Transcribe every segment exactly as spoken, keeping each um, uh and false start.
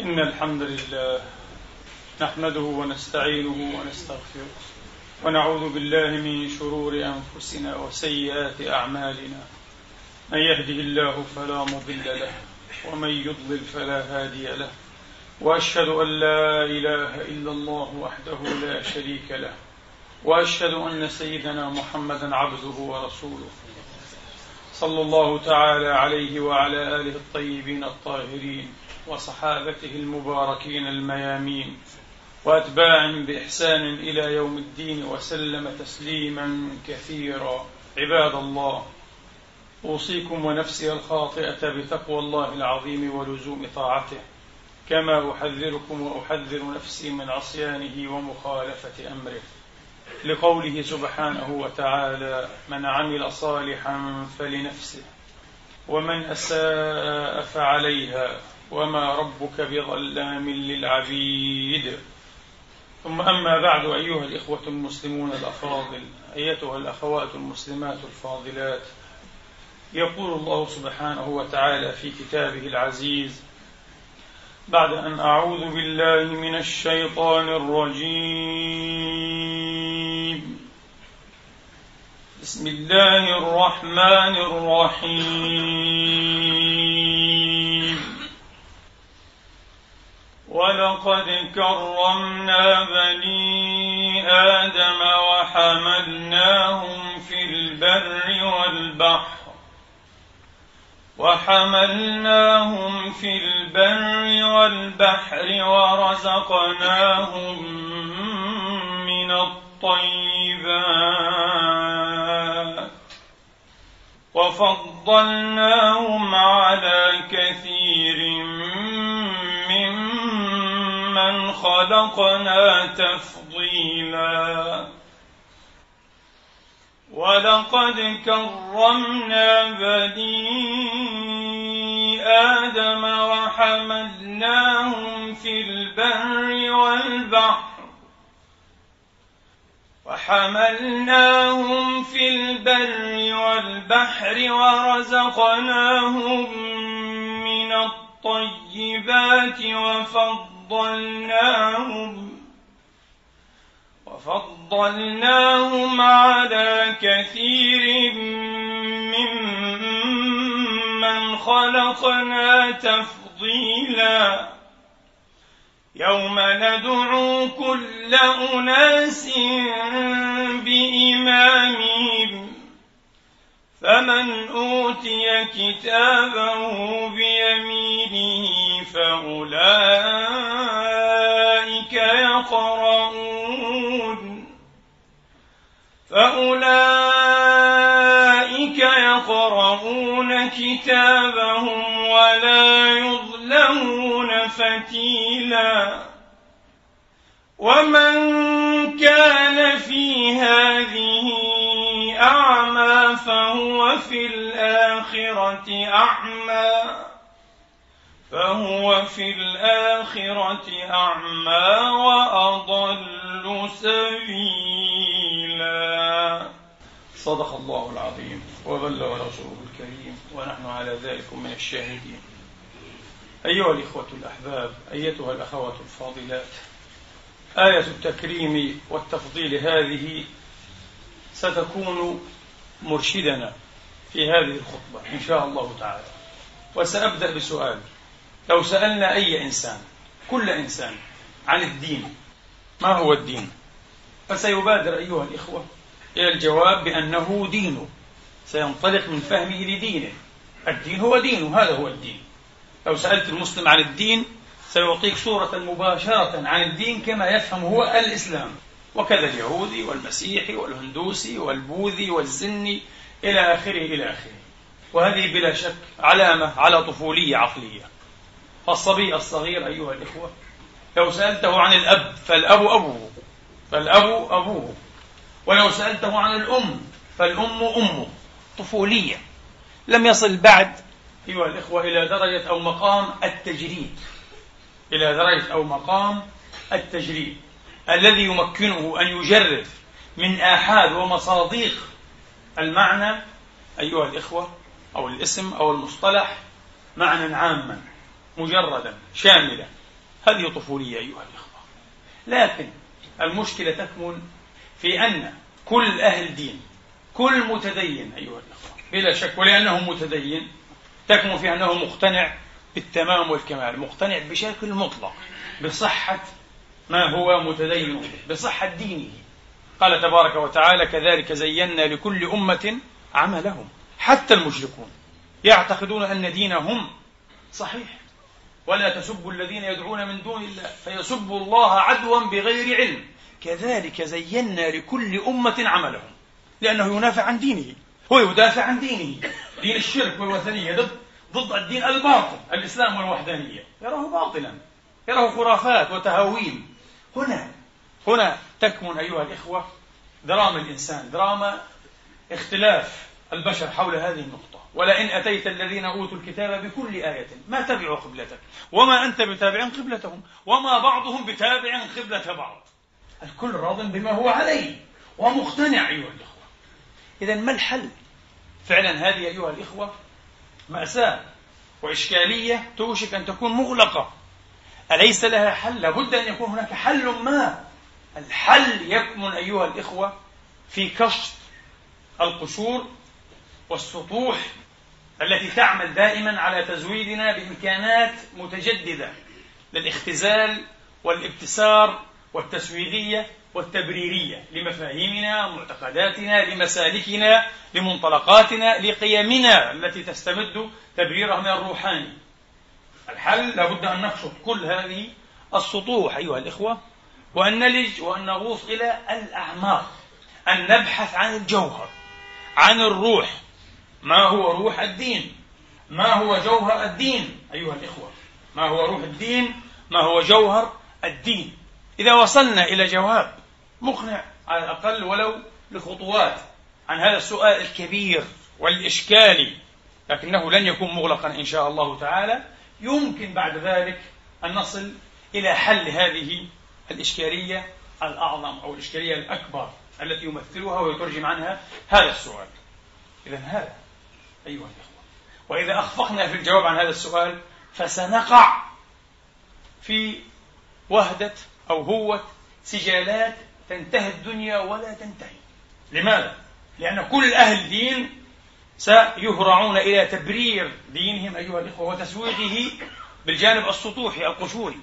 إن الحمد لله نحمده ونستعينه ونستغفره ونعوذ بالله من شرور أنفسنا وسيئات أعمالنا، من يهده الله فلا مضل له ومن يضلل فلا هادي له، وأشهد أن لا إله إلا الله وحده لا شريك له، وأشهد أن سيدنا محمدا عبده ورسوله صلى الله تعالى عليه وعلى آله الطيبين الطاهرين وصحابته المباركين الميامين وأتباع بإحسان إلى يوم الدين وسلم تسليما كثيرا. عباد الله، أوصيكم ونفسي الخاطئة بتقوى الله العظيم ولزوم طاعته، كما أحذركم وأحذر نفسي من عصيانه ومخالفة أمره، لقوله سبحانه وتعالى: من عمل صالحا فلنفسه ومن أساء فعليها وما ربك بظلام للعبيد. ثم أما بعد، أيها الإخوة المسلمون الأفاضل، أيتها الأخوات المسلمات الفاضلات، يقول الله سبحانه وتعالى في كتابه العزيز بعد أن أعوذ بالله من الشيطان الرجيم: بسم الله الرحمن الرحيم ولقد كرمنا بني آدم وحملناهم في البر والبحر وحملناهم في البر والبحر ورزقناهم من الطيبات وفضلناهم على كثير ممن خلقنا تفضيلا. ولقد كرمنا بني آدم وحملناهم في البر والبحر وحملناهم في البر والبحر ورزقناهم من الطيبات وفضلناهم وفضلناهم على كثير ممن خلقنا تفضيلا. يوم ندعو كل أناس بإمامهم، فمن أوتي كتابه بيمينه فأولئك يقرؤون فأولئك يقرؤون كتابهم ولا يظلمون فتيلا. ومن كان في هذه أعمى فهو في الآخرة أعمى فهو في الآخرة أعمى وأضل سبيلا. صدق الله العظيم وبلغ رسوله الكريم، ونحن على ذلك من الشاهدين. أيها الإخوة الأحباب، أيتها الأخوات الفاضلات، آية التكريم والتفضيل هذه ستكون مرشدنا في هذه الخطبة إن شاء الله تعالى. وسأبدأ بسؤال: لو سألنا أي إنسان، كل إنسان، عن الدين، ما هو الدين؟ فسيبادر أيها الإخوة إلى الجواب بأنه دينه، سينطلق من فهمه لدينه. الدين هو دينه، هذا هو الدين. لو سألت المسلم عن الدين سيعطيك صورة مباشرة عن الدين كما يفهم هو الإسلام، وكذا اليهودي والمسيحي والهندوسي والبوذي والزني إلى آخره إلى آخره. وهذه بلا شك علامة على طفولية عقلية. الصبي الصغير أيها الإخوة لو سألته عن الأب فالأب أبوه فالأب أبوه ولو سألته عن الأم فالأم أمه. طفولية، لم يصل بعد أيها الإخوة إلى درجة أو مقام التجريد إلى درجة أو مقام التجريد الذي يمكنه أن يجرد من آحاد ومصادق المعنى أيها الإخوة، أو الاسم أو المصطلح، معنى عاما مجردا شاملا هذه طفولية أيها الأخوة. لكن المشكلة تكمن في أن كل أهل دين، كل متدين أيها الأخوة بلا شك، ولأنه متدين تكمن في أنه مقتنع بالتمام والكمال، مقتنع بشكل مطلق بصحة ما هو متدين به، بصحة دينه. قال تبارك وتعالى: كذلك زينا لكل أمة عملهم. حتى المشركون يعتقدون أن دينهم صحيح. ولا تسبوا الذين يدعون من دون الله فيسبوا الله عدوا بغير علم. كذلك زينا لكل أمة عملهم، لأنه ينافع عن دينه، هو يدافع عن دينه، دين الشرك والوثنية ضد ضد الدين الباطل، الإسلام والوحدانية، يراه باطلا، يراه خرافات وتهاويل. هنا هنا تكمن أيها الإخوة دراما الإنسان، دراما اختلاف البشر حول هذه النقطة. ولئن أتيت الذين أوتوا الكتاب بكل آية ما تبعوا قبلتك وما أنت بتابع قبلتهم وما بعضهم بتابع قبلة بعض. الكل راض بما هو عليه ومقتنع أيها الإخوة. إذا ما الحل؟ فعلا هذه أيها الإخوة مأساة وإشكالية توشك أن تكون مغلقة، أليس لها حل؟ لابد أن يكون هناك حل ما. الحل يكمن أيها الإخوة في كشط القشور والسطوح التي تعمل دائما على تزويدنا بإمكانات متجددة للاختزال والابتسار والتسويغية والتبريرية لمفاهيمنا، معتقداتنا، لمسالكنا، لمنطلقاتنا، لقيمنا التي تستمد تبريرها من الروحاني. الحل لابد أن نكشط كل هذه السطوح أيها الإخوة، وأن نلج وأن نغوص إلى الأعماق، أن نبحث عن الجوهر، عن الروح. ما هو روح الدين؟ ما هو جوهر الدين أيها الإخوة؟ ما هو روح الدين؟ ما هو جوهر الدين؟ إذا وصلنا إلى جواب مقنع على الأقل ولو لخطوات عن هذا السؤال الكبير والإشكالي، لكنه لن يكون مغلقا إن شاء الله تعالى، يمكن بعد ذلك أن نصل إلى حل هذه الإشكالية الأعظم أو الإشكالية الأكبر التي يمثلها ويترجم عنها هذا السؤال. إذا هذا أيها الأخوة، وإذا أخفقنا في الجواب عن هذا السؤال فسنقع في وهدة أو هوة سجالات تنتهي الدنيا ولا تنتهي. لماذا؟ لأن كل أهل دين سيهرعون إلى تبرير دينهم أيها الأخوة وتسويقه بالجانب السطوحي القشوري.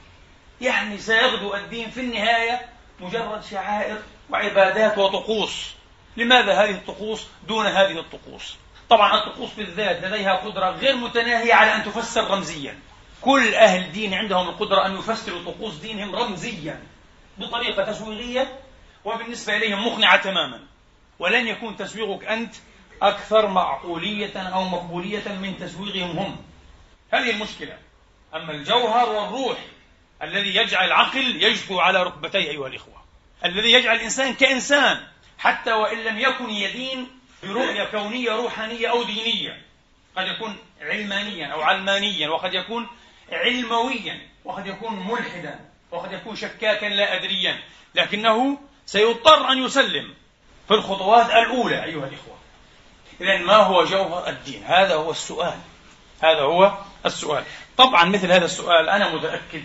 يعني سيغدو الدين في النهاية مجرد شعائر وعبادات وطقوس. لماذا هذه الطقوس دون هذه الطقوس؟ طبعا الطقوس بالذات لديها قدرة غير متناهية على أن تفسر رمزيا. كل أهل دين عندهم القدرة أن يفسروا طقوس دينهم رمزيا بطريقة تسويغية وبالنسبة إليهم مقنعة تماما، ولن يكون تسويغك أنت أكثر معقولية أو مقبولية من تسويغهم هم. هذه المشكلة. أما الجوهر والروح الذي يجعل العقل يجثو على ركبتيه أيها الإخوة، الذي يجعل الإنسان كإنسان حتى وإن لم يكن يدين برؤية كونية روحانية أو دينية، قد يكون علمانيا أو علمانيا، وقد يكون علمويا، وقد يكون ملحدا، وقد يكون شكاكا لا أدريا، لكنه سيضطر أن يسلم في الخطوات الأولى أيها الإخوة. إذن ما هو جوهر الدين؟ هذا هو السؤال، هذا هو السؤال. طبعا مثل هذا السؤال أنا متأكد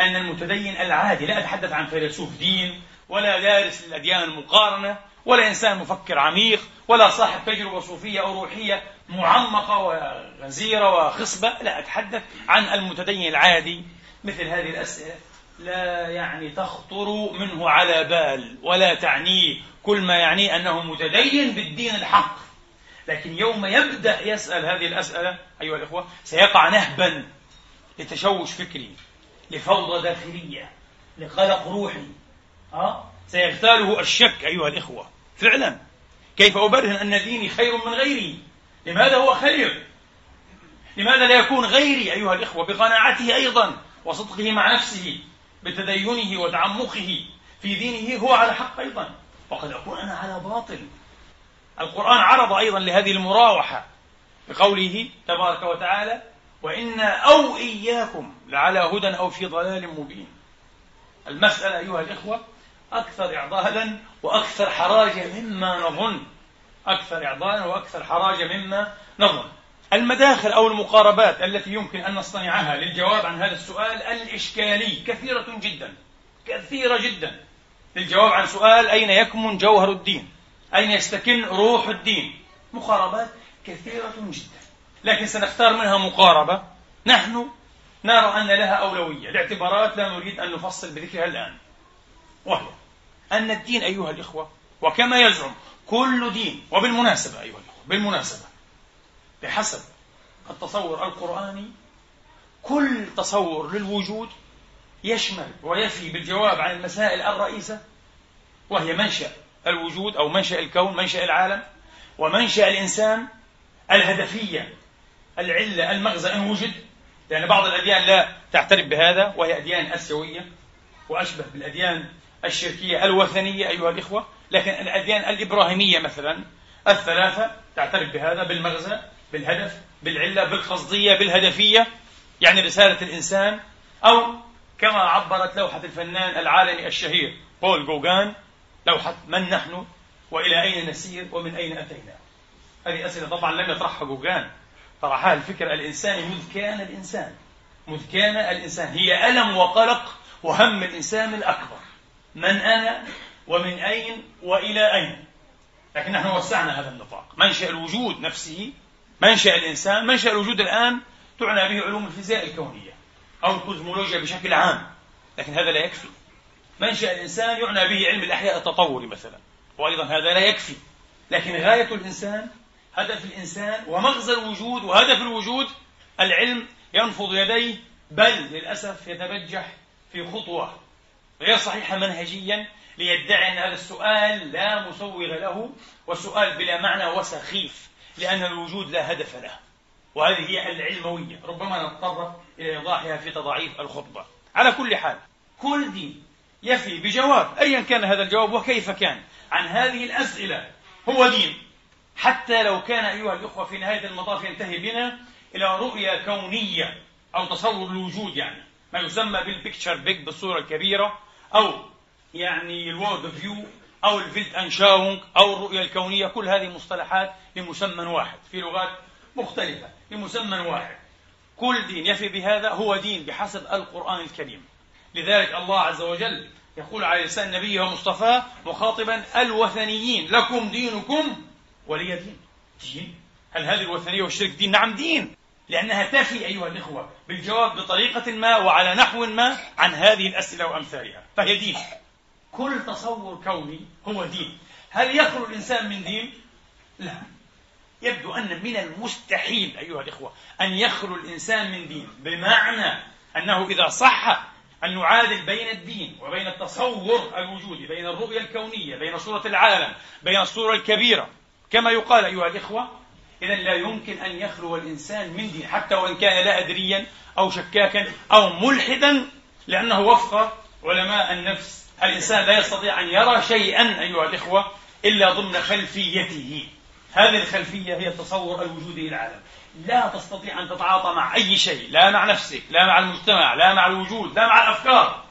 أن المتدين العادي، لا أتحدث عن فيلسوف دين ولا دارس للأديان المقارنة ولا إنسان مفكر عميق ولا صاحب تجربة صوفية أو روحية معمقة وغزيرة وخصبة، لا أتحدث عن المتدين العادي، مثل هذه الأسئلة لا يعني تخطر منه على بال ولا تعنيه، كل ما يعنيه أنه متدين بالدين الحق. لكن يوم يبدأ يسأل هذه الأسئلة أيها الإخوة سيقع نهبا لتشوش فكري، لفوضى داخلية، لقلق روحي، أه؟ سيغتاله الشك أيها الإخوة. فعلا كيف أبرهن أن ديني خير من غيري؟ لماذا هو خير؟ لماذا لا يكون غيري أيها الإخوة بقناعته أيضا وصدقه مع نفسه بتدينه وتعمقه في دينه هو على حق أيضا، وقد أكون أنا على باطل؟ القرآن عرض أيضا لهذه المراوحة بقوله تبارك وتعالى: وإنا أو إياكم لعلى هدى أو في ضلال مبين. المسألة أيها الإخوة أكثر إعضالا وأكثر حراجة مما نظن، أكثر إعضالا وأكثر حراجة مما نظن. المداخل أو المقاربات التي يمكن أن نصطنعها للجواب عن هذا السؤال الإشكالي كثيرة جدا كثيرة جدا للجواب عن سؤال أين يكمن جوهر الدين؟ أين يستكن روح الدين؟ مقاربات كثيرة جدا، لكن سنختار منها مقاربة نحن نرى أن لها أولوية لاعتبارات لا نريد أن نفصل بذكرها الآن، وهي أن الدين أيها الإخوة، وكما يزعم كل دين، وبالمناسبة أيها الإخوة بالمناسبة بحسب التصور القرآني كل تصور للوجود يشمل ويفي بالجواب عن المسائل الرئيسة، وهي منشأ الوجود أو منشأ الكون، منشأ العالم، ومنشأ الإنسان، الهدفية، العلة، المغزى إن وجد، لأن بعض الأديان لا تعترف بهذا وهي أديان آسيوية وأشبه بالأديان الشركية الوثنية أيها الإخوة، لكن الأديان الإبراهيمية مثلا الثلاثة تعترف بهذا، بالمغزى، بالهدف، بالعلة، بالقصدية، بالهدفية، يعني رسالة الإنسان، أو كما عبرت لوحة الفنان العالمي الشهير بول غوغان، لوحة من نحن وإلى أين نسير ومن أين أتينا. هذه أسئلة طبعا لم يطرحها غوغان، طرحها الفكر الإنساني مذ كان الإنسان، مذ كان الإنسان، هي ألم وقلق وهم الإنسان الأكبر، من أنا ومن أين وإلى أين. لكن نحن وسعنا هذا النطاق، منشأ الوجود نفسه، منشأ الإنسان، منشأ الوجود الآن تعنى به علوم الفيزياء الكونية أو الكوزمولوجيا بشكل عام، لكن هذا لا يكفي. منشأ الإنسان يعنى به علم الأحياء التطوري مثلا، وأيضا هذا لا يكفي، لكن غاية الإنسان، هدف الإنسان، ومغزى الوجود وهدف الوجود، العلم ينفض يديه، بل للأسف يتبجح في خطوة غير صحيحة منهجيا ليدعي أن هذا السؤال لا مسوغ له، وسؤال بلا معنى وسخيف، لأن الوجود لا هدف له، وهذه هي العلموية، ربما نضطر إلى إيضاحها في تضعيف الخطبة. على كل حال كل دين يفي بجواب أيا كان هذا الجواب وكيف كان عن هذه الأسئلة هو دين، حتى لو كان أيها الأخوة في نهاية المطاف ينتهي بنا إلى رؤية كونية أو تصور الوجود، يعني ما يسمى بالبيكتشر بيج، بالصورة الكبيرة، أو يعني الوورد فيو أو الفيلت أنشاونج أو الرؤية الكونية. كل هذه مصطلحات لمسمى واحد في لغات مختلفة لمسمى واحد. كل دين يفي بهذا هو دين بحسب القرآن الكريم، لذلك الله عز وجل يقول على لسان نبيه مصطفى مخاطبا الوثنيين لكم دينكم ولي دين. دين؟ هل هذه الوثنية والشرك دين؟ نعم دين، لأنها تفي أيها الإخوة بالجواب بطريقة ما وعلى نحو ما عن هذه الأسئلة وأمثالها، فهي دين. كل تصور كوني هو دين. هل يخلو الإنسان من دين؟ لا، يبدو أن من المستحيل أيها الإخوة أن يخلو الإنسان من دين، بمعنى أنه إذا صح أن نعادل بين الدين وبين التصور الوجودي، بين الرؤية الكونية، بين صورة العالم، بين الصورة الكبيرة كما يقال أيها الإخوة، إذا لا يمكن أن يخلو الإنسان من دين حتى وإن كان لا أدريا أو شكاكا أو ملحدا، لأنه وفق علماء النفس الإنسان لا يستطيع أن يرى شيئا أيها الإخوة إلا ضمن خلفيته. هذه الخلفية هي التصور الوجودي للعالم، لا تستطيع أن تتعاطى مع أي شيء، لا مع نفسك، لا مع المجتمع، لا مع الوجود، لا مع الأفكار،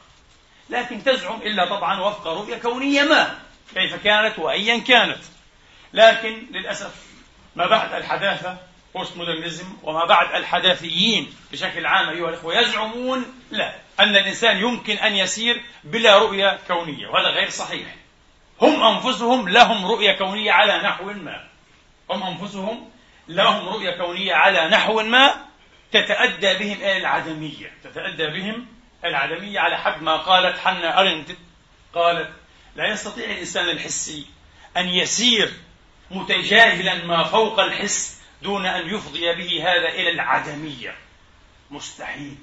لكن تزعم إلا طبعا وفق رؤية كونية ما كيف كانت وأيا كانت. لكن للأسف ما بعد الحداثة، بوست مودرنزم، وما بعد الحداثيين بشكل عام أيها الأخوة يزعمون لا أن الإنسان يمكن أن يسير بلا رؤية كونية، وهذا غير صحيح. هم أنفسهم لهم رؤية كونية على نحو ما، هم أنفسهم لهم رؤية كونية على نحو ما تتأدى بهم إلى العدمية، تتأدى بهم العدمية، على حد ما قالت حنا أرنت، قالت لا يستطيع الإنسان الحسي أن يسير متجاهلا ما فوق الحس دون أن يفضي به هذا إلى العدمية، مستحيل.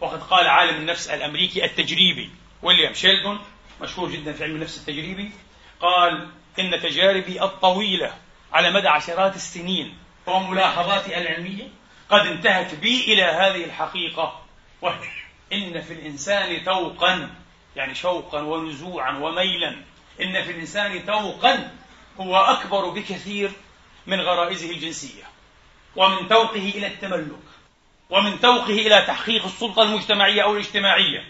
وقد قال عالم النفس الأمريكي التجريبي ويليام شيلدون، مشهور جدا في علم النفس التجريبي، قال إن تجاربي الطويلة على مدى عشرات السنين وملاحظاتي العلمية قد انتهت بي إلى هذه الحقيقة، وهي إن في الإنسان توقا، يعني شوقا ونزوعا وميلا، إن في الإنسان توقا هو أكبر بكثير من غرائزه الجنسية، ومن توقه إلى التملك، ومن توقه إلى تحقيق السلطة المجتمعية أو الاجتماعية،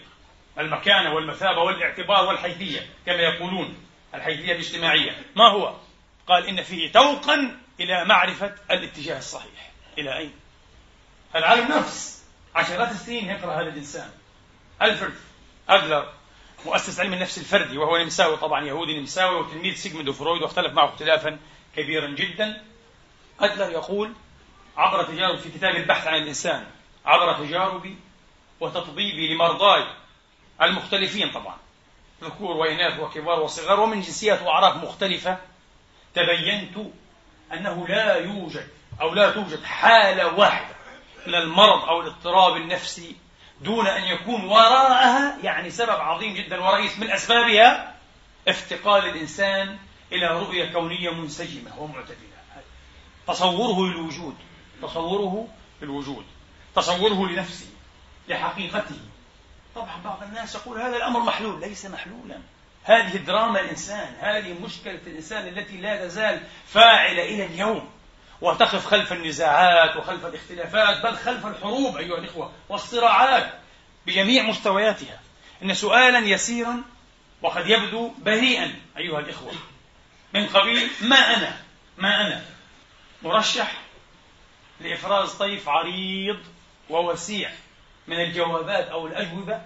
المكانة والمثابة والاعتبار والحيثية كما يقولون، الحيثية الاجتماعية. ما هو؟ قال إن فيه توقا إلى معرفة الاتجاه الصحيح، إلى أين؟ العالم نفس عشرات السنين يقرأ هذا الإنسان ألفرد أدلر مؤسس علم النفس الفردي، وهو نمساوي طبعا، يهودي نمساوي وتلميذ سيغموند فرويد، واختلف معه اختلافا كبيرا جدا. أدلر يقول عبر تجاربي في كتاب البحث عن الإنسان، عبر تجاربي وتطبيبي لمرضاي المختلفين طبعا، ذكور وإناث وكبار وصغار ومن جنسيات وأعراق مختلفة، تبينت أنه لا يوجد أو لا توجد حالة واحدة من المرض أو الاضطراب النفسي دون أن يكون وراءها يعني سبب عظيم جدا ورئيس من أسبابها افتقال الإنسان إلى رؤية كونية منسجمة ومعتدلة، تصوره للوجود، تصوره للوجود، تصوره لنفسه، لحقيقته. طبعا بعض الناس يقول هذا الأمر محلول، ليس محلولا، هذه دراما الإنسان، هذه مشكلة الإنسان التي لا تزال فاعلة إلى اليوم، وتقف خلف النزاعات وخلف الاختلافات، بل خلف الحروب أيها الإخوة والصراعات بجميع مستوياتها. إن سؤالا يسيرا وقد يبدو بريئا أيها الإخوة من قبيل ما أنا ما أنا مرشح لإفراز طيف عريض ووسيع من الجوابات أو الأجوبة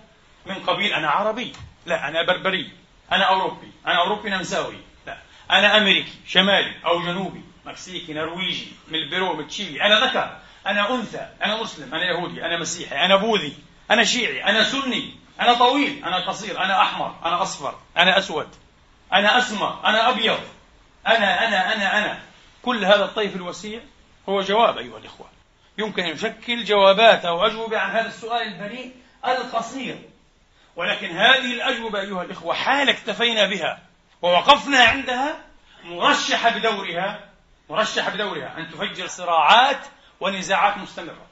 من قبيل أنا عربي، لا أنا بربري، أنا أوروبي، أنا أوروبي نمساوي، لا أنا أمريكي شمالي أو جنوبي، مكسيكي نرويجي، من البيرو من تشيلي، أنا ذكر، أنا أنثى، أنا مسلم، أنا يهودي، أنا مسيحي، أنا بوذي، أنا شيعي، أنا سني، أنا طويل، أنا قصير، أنا أحمر، أنا أصفر، أنا أسود، أنا أسمر، أنا أبيض، أنا أنا أنا أنا كل هذا الطيف الوسيع هو جواب أيها الإخوة، يمكن أن يشكل جوابات أو أجوبة عن هذا السؤال البريء القصير. ولكن هذه الأجوبة أيها الإخوة حالة اكتفينا بها ووقفنا عندها مرشحة بدورها مرشحة بدورها أن تفجر صراعات ونزاعات مستمرة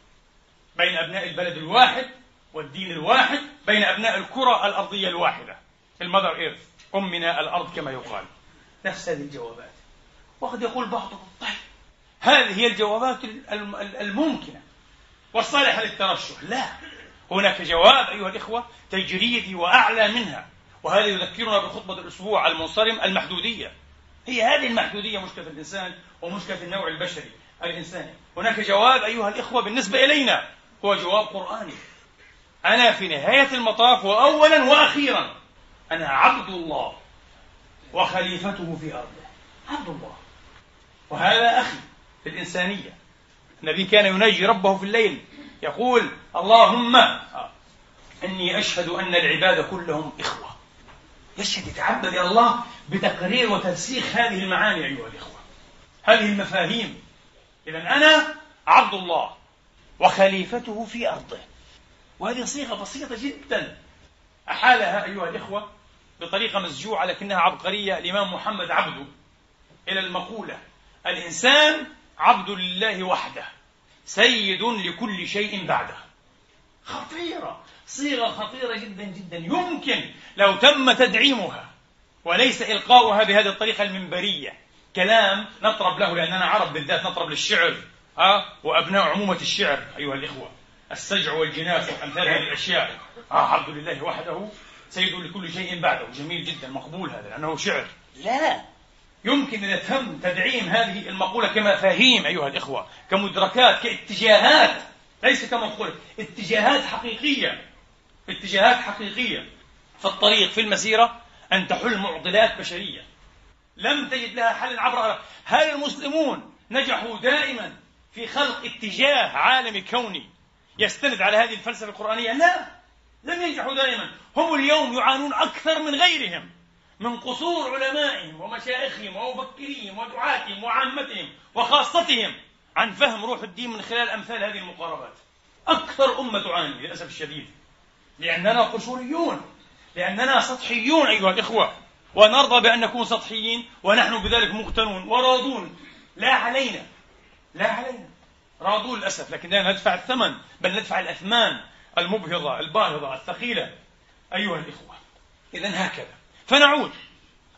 بين أبناء البلد الواحد والدين الواحد، بين أبناء الكرة الأرضية الواحدة، المذر إيرث، أمنا الأرض كما يقال، نفس هذه الجوابات. وقد يقول بعضهم طيب هذه هي الجوابات الممكنة والصالحة للترشح، لا، هناك جواب أيها الإخوة تجريدي وأعلى منها، وهذا يذكرنا بخطبة الأسبوع المنصرم، المحدودية، هي هذه المحدودية مشكلة الإنسان ومشكلة النوع البشري الإنساني. هناك جواب أيها الإخوة بالنسبة إلينا هو جواب قرآني، أنا في نهاية المطاف وأولا وأخيرا أنا عبد الله وخليفته في أرضه، عبد الله، وهذا أخي في الإنسانية. النبي كان يناجي ربه في الليل يقول اللهم إني أشهد أن العباد كلهم إخوة، يشهد يتعبد إلى الله بتقرير وترسيخ هذه المعاني أيها الإخوة، هذه المفاهيم. إذن أنا عبد الله وخليفته في أرضه، وهذه صيغة بسيطة جدا أحالها أيها الإخوة بطريقة مسجوعة لكنها عبقرية الإمام محمد عبده إلى المقولة الإنسان عبد لله وحده سيد لكل شيء بعده. خطيرة، صيغة خطيرة جدا جدا، يمكن لو تم تدعيمها وليس إلقاؤها بهذه الطريقة المنبرية، كلام نطرب له لأننا عرب بالذات نطرب للشعر أه؟ وأبناء عمومة الشعر أيها الإخوة، السجع والجناس وأمثال هذه الأشياء. آه عبد لله وحده سيد لكل شيء بعده، جميل جدا، مقبول هذا لأنه شعر. لا، يمكن أن يتم تدعيم هذه المقولة كمفاهيم أيها الإخوة، كمدركات، كاتجاهات، ليس كمقولة، اتجاهات حقيقية، اتجاهات حقيقية في الطريق، في المسيرة، أن تحل معضلات بشرية لم تجد لها حل عبر. هل المسلمون نجحوا دائما في خلق اتجاه عالمي كوني يستند على هذه الفلسفة القرآنية؟ لا، لم ينجحوا دائما، هم اليوم يعانون أكثر من غيرهم من قصور علمائهم ومشايخهم ومفكريهم ودعاتهم وعامتهم وخاصتهم عن فهم روح الدين من خلال أمثال هذه المقاربات. أكثر أمة تعاني للأسف الشديد، لأننا قشوريون، لأننا سطحيون أيها الإخوة، ونرضى بأن نكون سطحيين ونحن بذلك مقتنون وراضون. لا علينا، لا علينا، راضون للأسف، لكن لا ندفع الثمن، بل ندفع الأثمان المبهضة الباهظة الثقيلة أيها الإخوة. إذن هكذا. فنعود،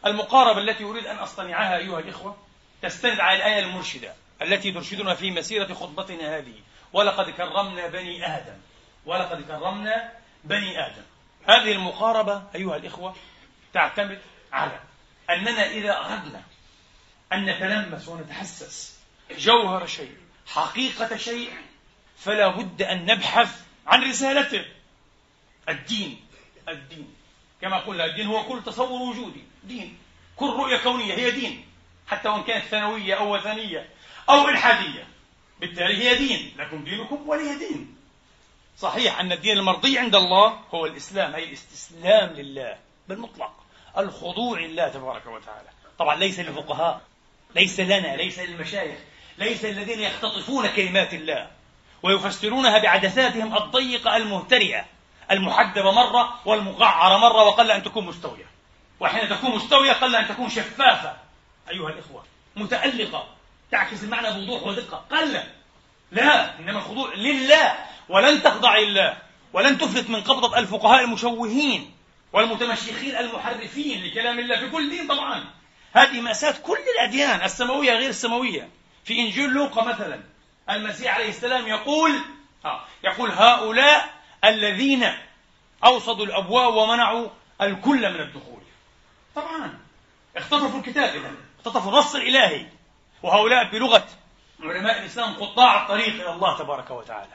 المقاربة التي أريد أن أصطنعها أيها الإخوة تستند على الآية المرشدة التي ترشدنا في مسيرة خطبتنا هذه، ولقد كرمنا بني آدم، ولقد كرمنا بني آدم. هذه المقاربة أيها الإخوة تعتمد على أننا إذا أردنا أن نتلمس ونتحسس جوهر شيء حقيقة شيء، فلا بد أن نبحث عن رسالته. الدين الدين كما قلنا، الدين هو كل تصور وجودي، دين كل رؤية كونية هي دين، حتى وإن كانت ثانوية أو وثنية أو إلحادية، بالتالي هي دين. لكم دينكم ولي دين. صحيح أن الدين المرضي عند الله هو الإسلام، أي الاستسلام لله بالمطلق، الخضوع لله تبارك وتعالى. طبعا ليس للفقهاء، ليس لنا، ليس للمشايخ، ليس الذين يختطفون كلمات الله ويفسرونها بعدساتهم الضيقة المهترئة المحدبة مرة والمقعرة مرة، وقل أن تكون مستوية، وحين تكون مستوية قل أن تكون شفافة أيها الإخوة، متألقة تعكس المعنى بوضوح ودقة. قل لا، إنما الخضوع لله، ولن تخضع لله، ولن تفلت من قبضة الفقهاء المشوهين والمتمشيخين المحرفين لكلام الله في كل دين. طبعا هذه مأساة كل الأديان السماوية غير السماوية. في إنجيل لوقا مثلا المسيح عليه السلام يقول آه يقول هؤلاء الذين أوصدوا الأبواب ومنعوا الكل من الدخول. طبعا اختطفوا الكتاب، إذن اختطفوا النص الإلهي، وهؤلاء بلغة علماء الإسلام قطاع الطريق إلى الله تبارك وتعالى.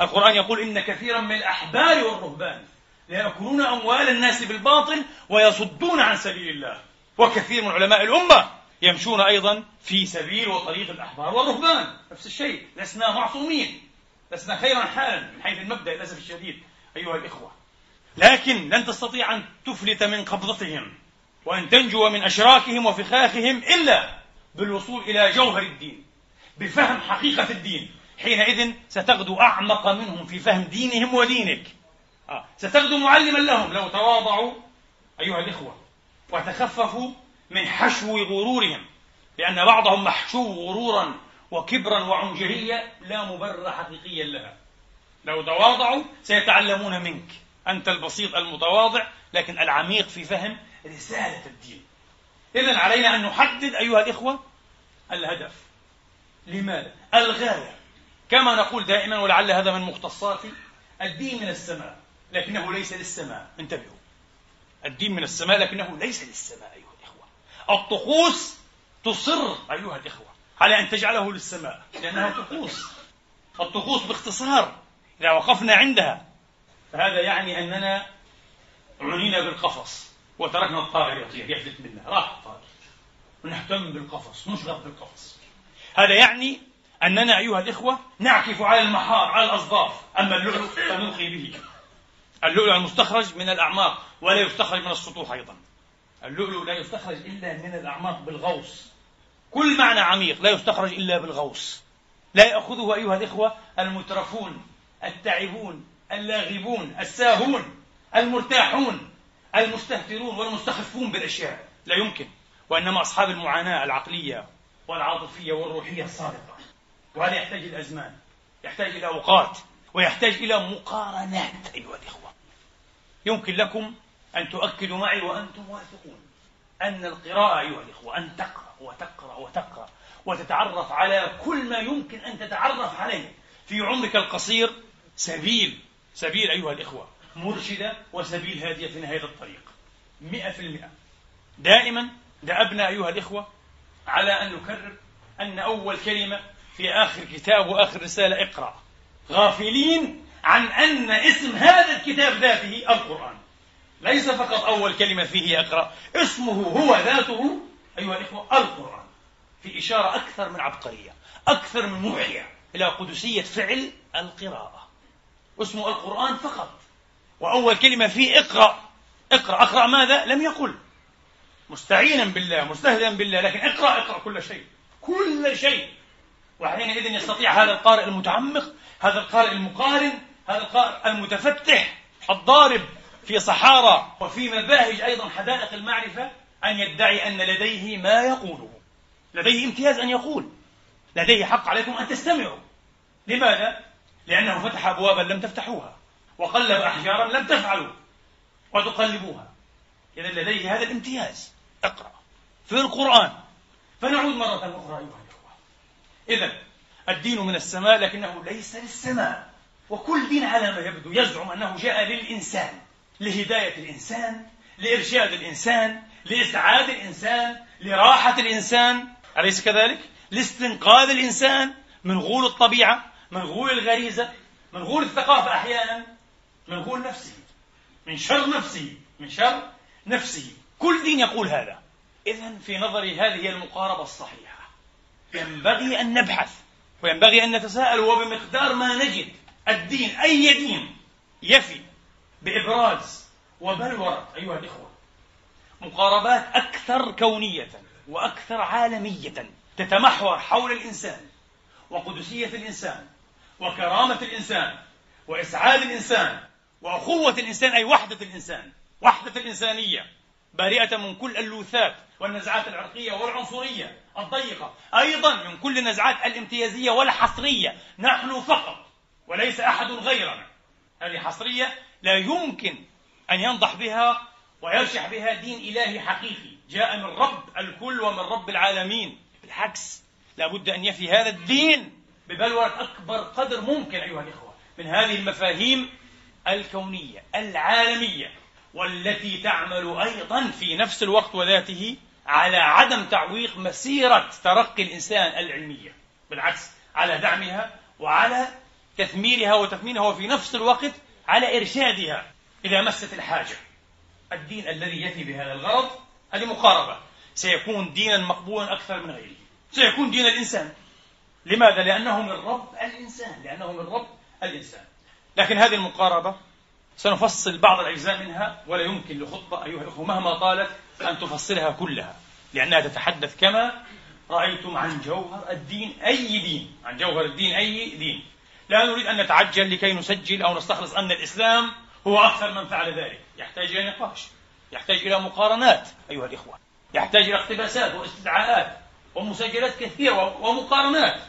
القرآن يقول إن كثيرا من الأحبار والرهبان ليأكلون أموال الناس بالباطل ويصدون عن سبيل الله، وكثير من علماء الأمة يمشون أيضا في سبيل وطريق الأحبار والرهبان. نفس الشيء، لسنا معصومين، لسنا خيرا حالا من حيث المبدأ للأسف الشديد أيها الإخوة، لكن لن تستطيع أن تفلت من قبضتهم وأن تنجو من أشراكهم وفخاخهم إلا بالوصول إلى جوهر الدين، بفهم حقيقة الدين. حينئذ ستغدو أعمق منهم في فهم دينهم ودينك، ستغدو معلما لهم لو تواضعوا أيها الإخوة وتخففوا من حشو غرورهم، لأن بعضهم محشو غرورا وكبرا وعنجهية لا مبرر حقيقيا لها. لو تواضعوا سيتعلمون منك، أنت البسيط المتواضع لكن العميق في فهم رسالة الدين. إذن علينا أن نحدد أيها الإخوة الهدف، لماذا، الغاية. كما نقول دائما، ولعل هذا من مختصاتي، الدين من السماء لكنه ليس للسماء. انتبهوا، الدين من السماء لكنه ليس للسماء أيها الإخوة. الطقوس تصر أيها الإخوة على أن تجعله للسماء لأنها طقوس. الطقوس باختصار إذا وقفنا عندها فهذا يعني أننا عنينا بالقفص وتركنا الطائر يطير، يحدث منا، راح الطائر، ونهتم بالقفص، نشغل بالقفص. هذا يعني أننا أيها الإخوة نعكف على المحار، على الأصداف. أما اللؤلؤ فنلقي به، اللؤلؤ المستخرج من الأعماق ولا يستخرج من السطوح أيضا، اللؤلؤ لا يستخرج إلا من الأعماق بالغوص. كل معنى عميق لا يستخرج إلا بالغوص، لا يأخذه أيها الإخوة المترفون، التعبون، اللاغبون، الساهون، المرتاحون، المستهترون والمستخفون بالأشياء، لا يمكن، وإنما أصحاب المعاناة العقلية والعاطفية والروحية الصادقة. وهذا يحتاج إلى أزمان، يحتاج إلى أوقات، ويحتاج إلى مقارنات أيها الإخوة. يمكن لكم أن تؤكدوا معي وأنتم واثقون أن القراءة أيها الإخوة، أن تقرأ وتقرأ وتقرأ وتتعرف على كل ما يمكن أن تتعرف عليه في عمرك القصير، سبيل سبيل أيها الإخوة مرشدة وسبيل هادية في نهاية الطريق مئة في المئة. دائما دأبنا أيها الإخوة على أن نكرر أن أول كلمة في آخر كتاب وآخر رسالة اقرأ، غافلين عن أن اسم هذا الكتاب ذاته القرآن، ليس فقط أول كلمة فيه اقرأ، اسمه هو ذاته أيها الإخوة القرآن، في إشارة أكثر من عبقرية، أكثر من موحية إلى قدسية فعل القراءة. اسمه القرآن فقط، وأول كلمة فيه اقرأ. اقرأ اقرأ ماذا؟ لم يقل، مستعينا بالله، مستهدئا بالله، لكن اقرأ اقرأ كل شيء، كل شيء. وحينئذ يستطيع هذا القارئ المتعمق، هذا القارئ المقارن، هذا القارئ المتفتح الضارب في صحارى وفي مباهج أيضا حدائق المعرفة أن يدعي أن لديه ما يقوله، لديه امتياز أن يقول، لديه حق عليكم أن تستمعوا. لماذا؟ لأنه فتح أبوابا لم تفتحوها، وقلب أحجارا لم تفعلوا وتقلبوها. إذا لديه هذا الامتياز، اقرأ في القرآن. فنعود مرة أخرى أيها الأخوة، إذا الدين من السماء لكنه ليس للسماء. وكل دين على ما يبدو يزعم أنه جاء للإنسان، لهداية الإنسان، لإرشاد الإنسان، لإسعاد الإنسان، لراحة الإنسان، أليس كذلك؟ لاستنقاذ الإنسان، منغول الطبيعة، منغول الغريزة، منغول الثقافة أحيانا، منغول نفسه، من شر نفسه، من شر نفسه. كل دين يقول هذا. إذن في نظري هذه هي المقاربة الصحيحة. ينبغي أن نبحث وينبغي أن نتساءل، وبمقدار ما نجد الدين، أي دين، يفي بإبراز وبلورة أيها الإخوة مقاربات أكثر كونية وأكثر عالمية، تتمحور حول الإنسان وقدسية الإنسان وكرامة الإنسان وإسعاد الإنسان وأخوة الإنسان، أي وحدة الإنسان، وحدة الإنسانية بارئة من كل اللوثات والنزعات العرقية والعنصرية الضيقة، أيضا من كل النزعات الامتيازية والحصرية، نحن فقط وليس أحد غيرنا. هذه حصرية لا يمكن أن ينضح بها ويرشح بها دين إلهي حقيقي جاء من رب الكل ومن رب العالمين. بالعكس، لابد أن يفي هذا الدين ببلورة أكبر قدر ممكن أيها الإخوة من هذه المفاهيم الكونية العالمية، والتي تعمل أيضا في نفس الوقت وذاته على عدم تعويق مسيرة ترقي الإنسان العلمية، بالعكس على دعمها وعلى تثميرها وتثمينها، وفي نفس الوقت على إرشادها إذا مست الحاجة. الدين الذي يفي بهذا الغرض، هذه مقاربة، سيكون دينا مقبولا أكثر من غيره، سيكون دين الإنسان. لماذا؟ لأنه من رب الإنسان، لأنه من رب الإنسان. لكن هذه المقاربة سنفصل بعض الأجزاء منها، ولا يمكن لخطبة أيها الأخوة مهما طالت أن تفصلها كلها، لأنها تتحدث كما رأيتم عن جوهر الدين، أي دين، عن جوهر الدين أي دين. لا نريد أن نتعجل لكي نسجل أو نستخلص أن الإسلام هو أكثر من فعل ذلك. يحتاج إلى نقاش، يحتاج إلى مقارنات أيها الإخوة، يحتاج إلى اقتباسات واستدعاءات ومسجلات كثيرة ومقارنات،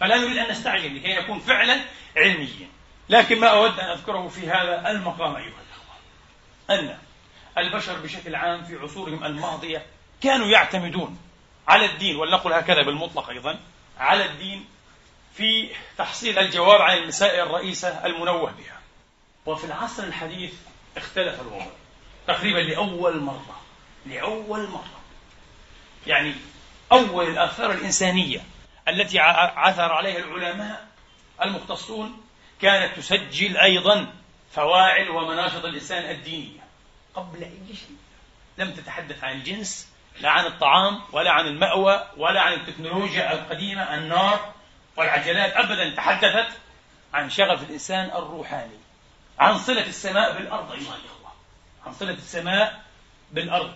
فلا نريد أن نستعجل لكي نكون فعلا علميين. لكن ما أود أن أذكره في هذا المقام أيها الأخوة أن البشر بشكل عام في عصورهم الماضية كانوا يعتمدون على الدين، ولنقل هكذا بالمطلق أيضا، على الدين في تحصيل الجواب عن المسائل الرئيسة المنوه بها. وفي العصر الحديث اختلف الوضع تقريبا لأول مرة، لأول مرة يعني أول الآثار الإنسانية التي عثر عليها العلماء المختصون كانت تسجل أيضا فواعل ومناشط الإنسان الدينية قبل أي شيء. لم تتحدث عن الجنس، لا عن الطعام ولا عن المأوى ولا عن التكنولوجيا القديمة، النار والعجلات، أبدا. تحدثت عن شغف الإنسان الروحاني، عن صلة السماء بالأرض أيها الإخوة، عن صلة السماء بالأرض.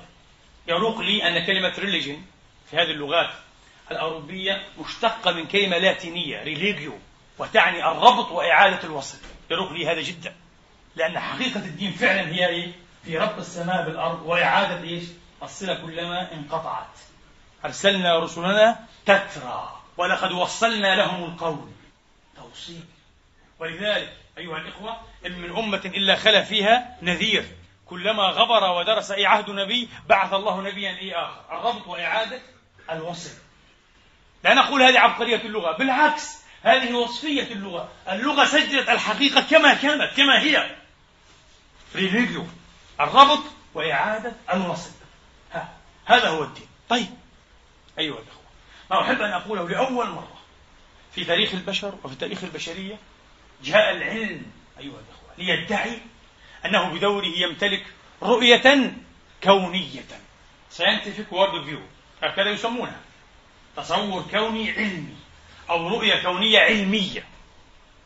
يروق لي أن كلمة religion في هذه اللغات الأوروبية مشتقة من كلمة لاتينية religio، وتعني الربط وإعادة الوصل. يروق لي هذا جدا، لأن حقيقة الدين فعلا هي إيه؟ في ربط السماء بالأرض وإعادة إيش؟ الصلة كلما انقطعت. أرسلنا رسلنا تترى ولقد وصلنا لهم القول، توصيل. ولذلك أيها الإخوة إن من أمة إلا خلا فيها نذير، كلما غبر ودرس أي عهد نبي بعث الله نبيا إيه آخر. الربط وإعادة الوصل. لا نقول هذه عبقرية اللغة، بالعكس هذه وصفية اللغة. اللغة سجلت الحقيقة كما كانت كما هي، ريليجيو، الربط وإعادة الوصل. ها. هذا هو الدين. طيب أيها الإخوة، ما أحب أن أقوله لأول مرة في تاريخ البشر وفي تاريخ البشرية، جاء العلم أيها الإخوة ليدعي أنه بدوره يمتلك رؤية كونية، scientific world view هكذا يسمونها، تصور كوني علمي أو رؤية كونية علمية.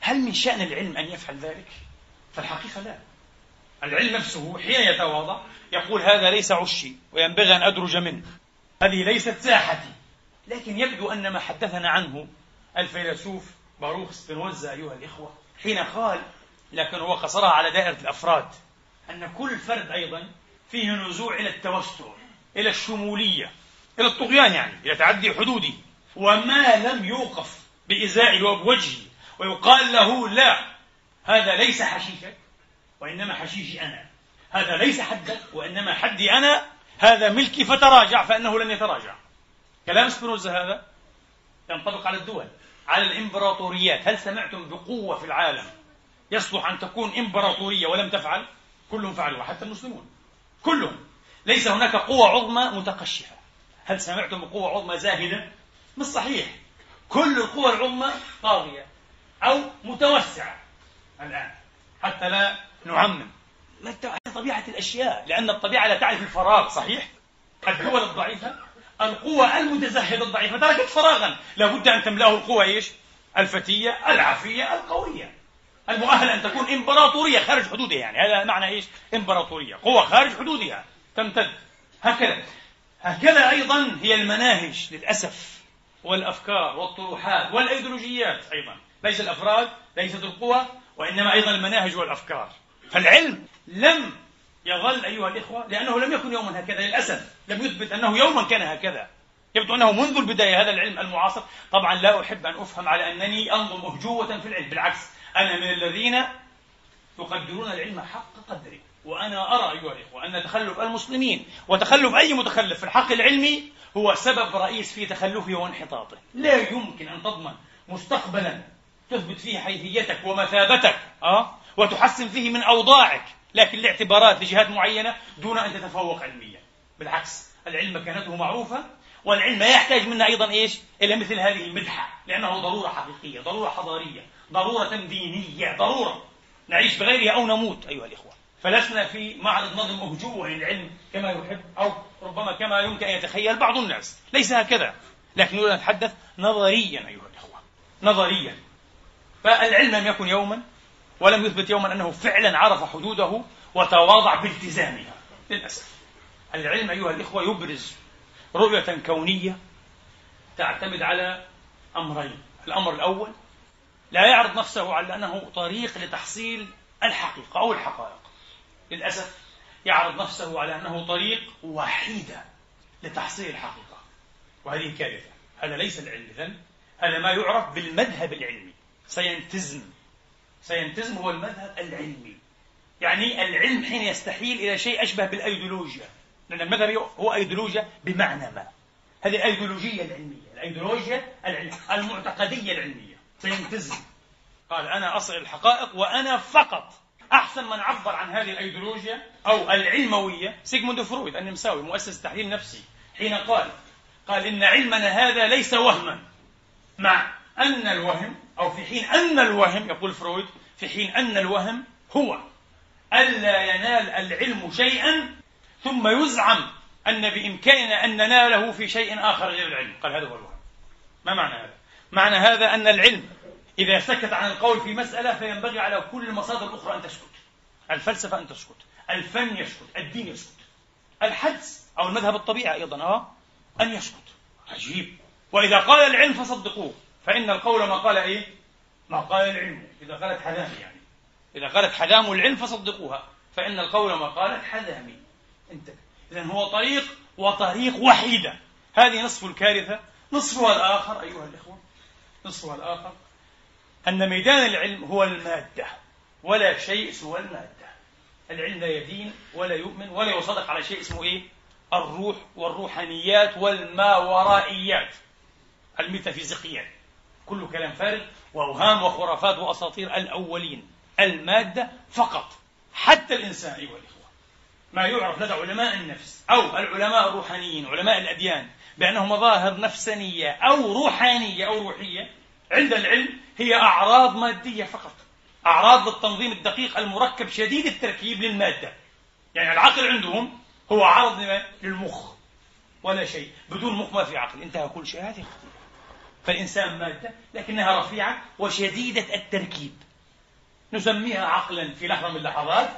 هل من شأن العلم أن يفعل ذلك؟ فالحقيقة لا. العلم نفسه حين يتواضع يقول هذا ليس عشي وينبغي أن أدرج منه، هذه ليست ساحتي. لكن يبدو أن ما حدثنا عنه الفيلسوف باروخ سبينوزا أيها الإخوة حين قال، لكن هو قصرها على دائرة الأفراد، أن كل فرد أيضا فيه نزوع إلى التوسع، إلى الشمولية، إلى الطغيان، يعني إلى تعدي حدوده. وما لم يوقف بإزائه وبوجهه ويقال له لا، هذا ليس حشيشك وإنما حشيشي أنا، هذا ليس حدك وإنما حدي أنا، هذا ملكي فتراجع، فإنه لن يتراجع. كلام سبينوزا هذا ينطبق على الدول، على الإمبراطوريات. هل سمعتم بقوة في العالم يصلح أن تكون إمبراطورية ولم تفعل؟ كلهم فعلوا، حتى المسلمون كلهم. ليس هناك قوة عظمى متقشفة. هل سمعتم بقوة عظمى زاهدة؟ مش صحيح. كل القوى العظمى طاغية أو متوسعة الآن حتى لا نعمم. ما طبيعة الأشياء، لأن الطبيعة لا تعرف الفراغ، صحيح؟ القوى الضعيفة، القوى المتزهدة الضعيفة تركت فراغا لابد أن تملأه القوى إيش؟ الفتية العافية القوية المؤهلة أن تكون إمبراطورية خارج حدودها، يعني هذا معنى إيش؟ إمبراطورية، قوى خارج حدودها تمتد. هكذا هكذا أيضا هي المناهج للأسف والأفكار والطروحات والأيديولوجيات أيضا، ليس الأفراد ليست القوى وإنما أيضا المناهج والأفكار. فالعلم لم يظل أيها الإخوة لأنه لم يكن يوما هكذا، للأسف لم يثبت أنه يوما كان هكذا، يبدو أنه منذ البداية هذا العلم المعاصر. طبعا لا أحب أن أفهم على أنني أنظم أهجوة في العلم، بالعكس أنا من الذين يقدرون العلم حق قدره، وأنا أرى أيها الإخوة أن تخلف المسلمين وتخلف أي متخلف في الحق العلمي هو سبب رئيس في تخلفه وانحطاطه. لا يمكن أن تضمن مستقبلا تثبت فيه حيثيتك ومثابتك أه؟ وتحسن فيه من أوضاعك، لكن الاعتبارات لجهات معينة دون أن تتفوق علميا. بالعكس العلم مكانته معروفة، والعلم يحتاج منا أيضا إيش؟ إلى مثل هذه المدحة، لأنه ضرورة حقيقية، ضرورة حضارية، ضرورة دينية، ضرورة نعيش بغيرها أو نموت أيها الإخوة. فلسنا في معرض نظم أهجوة للعلم كما يحب أو ربما كما يمكن أن يتخيل بعض الناس، ليس هكذا، لكن نريد أن نتحدث نظريا أيها الإخوة، نظريا. فالعلم لم يكن يوما ولم يثبت يوما أنه فعلا عرف حدوده وتواضع بالتزامها، للأسف. العلم أيها الإخوة يبرز رؤية كونية تعتمد على أمرين. الأمر الأول لا يعرض نفسه على أنه طريق لتحصيل الحقيقة أو الحقائق، للأسف يعرض نفسه على أنه طريق وحيدة لتحصيل الحقيقة، وهذه كارثة. هذا ليس العلم إذن، هذا ما يعرف بالمذهب العلمي، سينتزم. سينتزم هو المذهب العلمي، يعني العلم حين يستحيل إلى شيء أشبه بالأيديولوجيا، لأن المذهب هو أيديولوجيا بمعنى ما، هذه الأيديولوجية العلمية، الأيديولوجيا المعتقدية العلمية. سينتزم، قال أنا أصل الحقائق وأنا فقط. أحسن من عبر عن هذه الأيديولوجيا أو العلموية سيغموند فرويد النمساوي مؤسس التحليل النفسي، حين قال قال إن علمنا هذا ليس وهما، مع أن الوهم أو في حين أن الوهم، يقول فرويد في حين أن الوهم هو ألا ينال العلم شيئا ثم يزعم أن بإمكاننا أن نناله في شيء آخر غير العلم. قال هذا هو الوهم. ما معنى هذا؟ معنى هذا أن العلم إذا سكت عن القول في مسألة فينبغي على كل المصادر الأخرى أن تسكت، الفلسفة أن تسكت، الفن يسكت، الدين يسكت، الحدس أو المذهب الطبيعي أيضا أه أن يسكت. عجيب. وإذا قال العلم فصدقوه، فإن القول ما قال إيه؟ ما قال العلم. إذا قالت حذامي، يعني إذا قالت حذام العلم فصدقوها، فإن القول ما قالت حذامي. انتبه. إذن هو طريق وطريق وحيدة، هذه نصف الكارثة. نصفها الآخر أيها الإخوة، نصفها الآخر أن ميدان العلم هو المادة، ولا شيء سوى المادة. العلم لا يدين ولا يؤمن ولا يصدق على شيء اسمه إيه؟ الروح والروحانيات والماورائيات الميتافيزيقيات، كله كلام فارغ وأوهام وخرافات وأساطير الأولين. المادة فقط. حتى الإنسان أيها الإخوة، ما يعرف لدى علماء النفس أو العلماء الروحانيين علماء الأديان بأنه مظاهر نفسانية أو روحانية أو روحية، عند العلم هي أعراض مادية فقط، أعراض للتنظيم الدقيق المركب شديد التركيب للمادة. يعني العقل عندهم هو عرض للمخ، ولا شيء، بدون مخ ما في عقل، انتهى كل شيء. هذه خطيرة. فالإنسان مادة لكنها رفيعة وشديدة التركيب، نسميها عقلا في لحظة من اللحظات.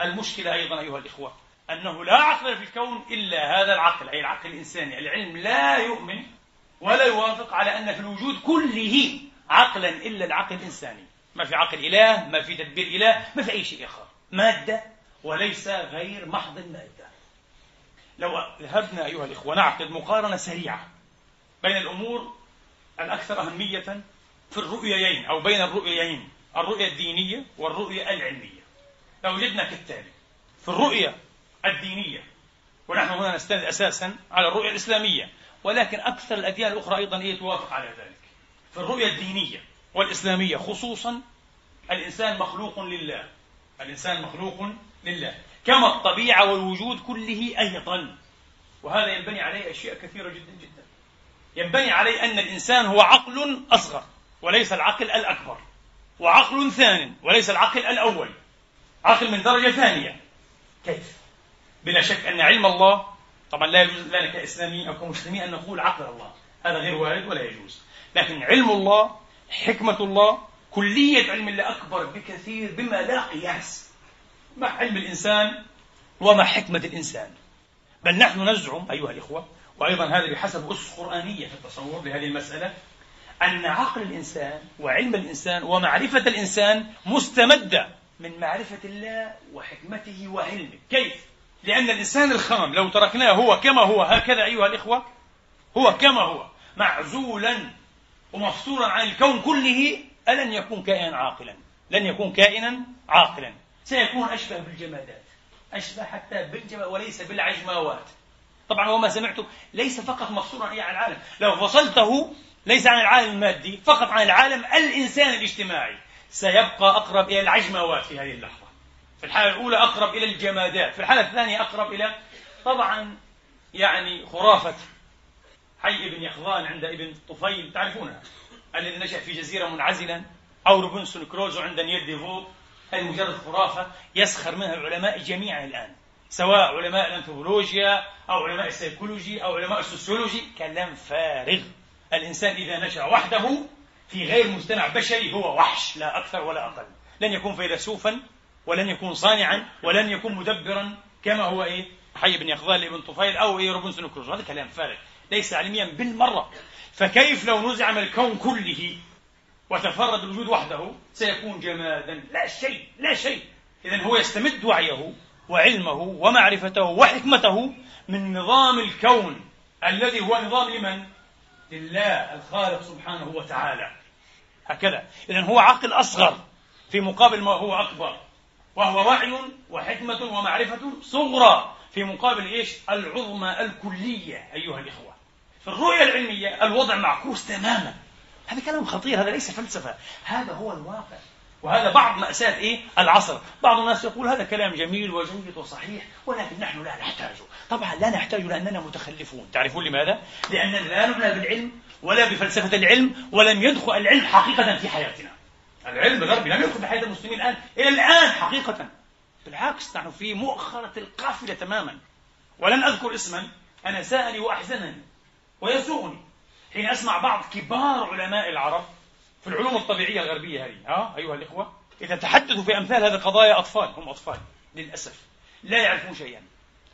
المشكلة أيضا أيها الإخوة أنه لا عقل في الكون إلا هذا العقل، أي العقل الإنساني. العلم لا يؤمن ولا يوافق على أن في الوجود كله عقلا إلا العقل الإنساني. ما في عقل إله، ما في تدبير إله، ما في أي شيء آخر. مادة وليس غير محض المادة. لو ذهبنا أيها الإخوة نعقد مقارنة سريعة بين الأمور الأكثر أهمية في الرؤيين أو بين الرؤيين، الرؤية الدينية والرؤية العلمية، لوجدنا كالتالي. في الرؤية الدينية، ونحن هنا نستند أساسا على الرؤية الإسلامية، ولكن أكثر الأديان الأخرى أيضا هي توافق على ذلك. في الرؤية الدينية والإسلامية خصوصا، الإنسان مخلوق لله، الإنسان مخلوق لله كما الطبيعة والوجود كله أيضا، وهذا ينبني عليه أشياء كثيرة جدا جدا. ينبني عليه أن الإنسان هو عقل أصغر وليس العقل الأكبر، وعقل ثان وليس العقل الأول، عقل من درجة ثانية. كيف؟ بلا شك أن علم الله طبعا لا يجوز لنا كإسلاميين أو كمسلمين أن نقول عقل الله، هذا غير وارد ولا يجوز، لكن علم الله، حكمة الله، كلية علم الله أكبر بكثير بما لا قياس مع علم الإنسان ومع حكمة الإنسان. بل نحن نزعم أيها الإخوة، وأيضا هذا بحسب أسس قرآنية في التصور لهذه المسألة، أن عقل الإنسان وعلم الإنسان ومعرفة الإنسان مستمدة من معرفة الله وحكمته وعلمه. كيف؟ لأن الإنسان الخام لو تركناه هو كما هو هكذا أيها الإخوة، هو كما هو معزولا ومفصولا عن الكون كله، ألن يكون كائنا عاقلا، لن يكون كائنا عاقلا، سيكون أشبه بالجمادات، أشبه حتى بالجماد وليس بالعجماوات. طبعا وما سمعته ليس فقط مفصولا عن العالم، لو فصلته ليس عن العالم المادي فقط، عن العالم الإنسان الاجتماعي، سيبقى أقرب إلى العجماوات في هذه اللحظة. في الحالة الأولى أقرب إلى الجمادات، في الحالة الثانية أقرب إلى طبعا يعني خرافة حي ابن يقظان عند ابن طفيل تعرفونها، الذي نشأ في جزيرة منعزلا، أو روبنسون كروزو عند نير ديفو. هذه مجرد خرافة يسخر منها العلماء جميعا الآن، سواء علماء الأنثروبولوجيا أو علماء السيكولوجي أو علماء السوسيولوجي، كلام فارغ. الإنسان إذا نشأ وحده في غير مجتمع بشري هو وحش لا أكثر ولا أقل، لن يكون فيلسوفا ولن يكون صانعا ولن يكون مدبرا كما هو إيه حي بن يقظان لابن طفيل أو إيه روبنسون كروزو. هذا كلام فارغ ليس علميا بالمرة. فكيف لو نزع من الكون كله وتفرد الوجود وحده؟ سيكون جمادا لا شيء، لا شيء. إذن هو يستمد وعيه وعلمه ومعرفته وحكمته من نظام الكون الذي هو نظام لمن؟ لله الخالق سبحانه وتعالى. هكذا. إذن هو عقل أصغر في مقابل ما هو أكبر، وهو وعي وحكمة ومعرفة صغرى في مقابل إيش؟ العظمى الكلية أيها الإخوة. في الرؤية العلمية الوضع معكوس تماما. هذا كلام خطير، هذا ليس فلسفة، هذا هو الواقع. وهذا بعض مأساة إيه؟ العصر. بعض الناس يقول هذا كلام جميل وجيد وصحيح، ولكن نحن لا نحتاجه. طبعا لا نحتاجه لأننا متخلفون. تعرفون لماذا؟ لأننا لا نبنى بالعلم ولا بفلسفة العلم، ولم يدخل العلم حقيقة في حياتنا. العلم الغربي لم يدخل في حياة المسلمين الآن إلى الآن حقيقة، بالعكس نحن في مؤخرة القافلة تماما. ولن أذكر اسما، أنا سألي وأحزنني ويسوءني حين أسمع بعض كبار علماء العرب في العلوم الطبيعية الغربية هذه ها أيها الإخوة يتحدثوا في أمثال هذه القضايا. أطفال، هم أطفال للأسف لا يعرفون شيئا.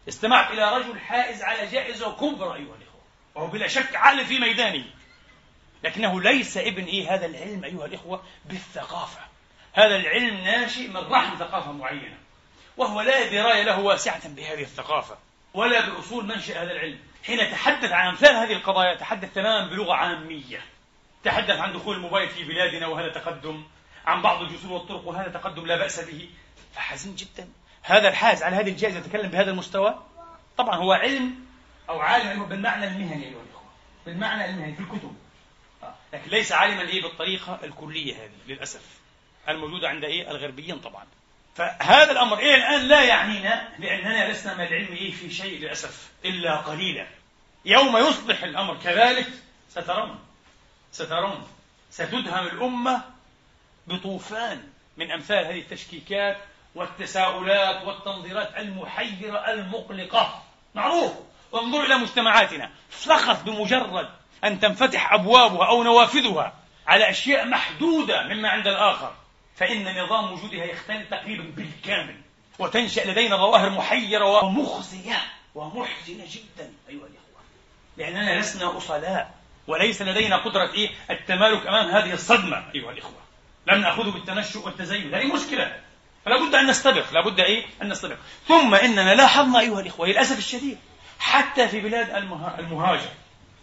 استمعت إلى رجل حائز على جائزة كبرى أيها الإخوة، وهو بلا شك عالم في ميدانه، لكنه ليس ابن إيه هذا العلم أيها الإخوة بالثقافة. هذا العلم ناشئ من رحم ثقافة معينة، وهو لا دراية له واسعة بهذه الثقافة ولا بأصول منشأ هذا العلم. حين يتحدث عن أمثال هذه القضايا يتحدث تماما بلغة عامية. تحدث عن دخول الموبايل في بلادنا وهذا تقدم، عن بعض الجسور والطرق وهذا تقدم لا بأس به. فحزين جدا هذا الحاز على هذه الجائزة يتكلم بهذا المستوى. طبعا هو علم أو عالم بالمعنى المهني أيها الإخوة، بالمعنى المهني في الكتب، لكن ليس عالما إيه بالطريقة الكلية هذه للأسف الموجودة عند إيه الغربيين طبعا. فهذا الأمر إيه الآن لا يعنينا، لأننا لسنا من العلم إيه في شيء للأسف إلا قليلا. يوم يصبح الأمر كذلك سترون سترون ستدهم الأمة بطوفان من أمثال هذه التشكيكات والتساؤلات والتنظيرات المحيرة المقلقة. معروف، وانظروا إلى مجتمعاتنا فقط بمجرد أن تنفتح أبوابها أو نوافذها على أشياء محدودة مما عند الآخر، فإن نظام وجودها يختل تقريبا بالكامل، وتنشأ لدينا ظواهر محيرة ومخزية ومحزنة جدا أيها الإخوة، لأننا لسنا أصلاء وليس لدينا قدرة إيه التمالك أمام هذه الصدمة أيها الإخوة. لم نأخذه بالتنشؤ والتزين، هذه مشكلة، فلا بد أن نستبق، لا بد إيه أن نستبق. ثم إننا لاحظنا أيها الإخوة للأسف الشديد حتى في بلاد المهاجر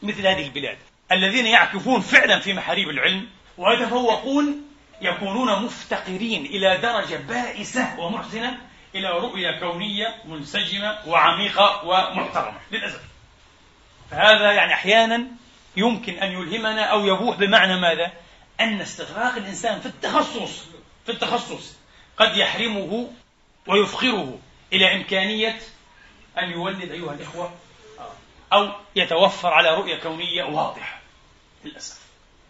مثل هذه البلاد الذين يعكفون فعلا في محاريب العلم ويتفوقون، يكونون مفتقرين إلى درجة بائسة ومحزنة إلى رؤية كونية منسجمة وعميقة ومحترمة للأسف. فهذا يعني أحيانا يمكن أن يلهمنا أو يبوح بمعنى ماذا؟ أن استغراق الإنسان في التخصص في التخصص قد يحرمه ويفقره إلى إمكانية أن يولد أيها الإخوة أو يتوفر على رؤية كونية واضحة للأسف.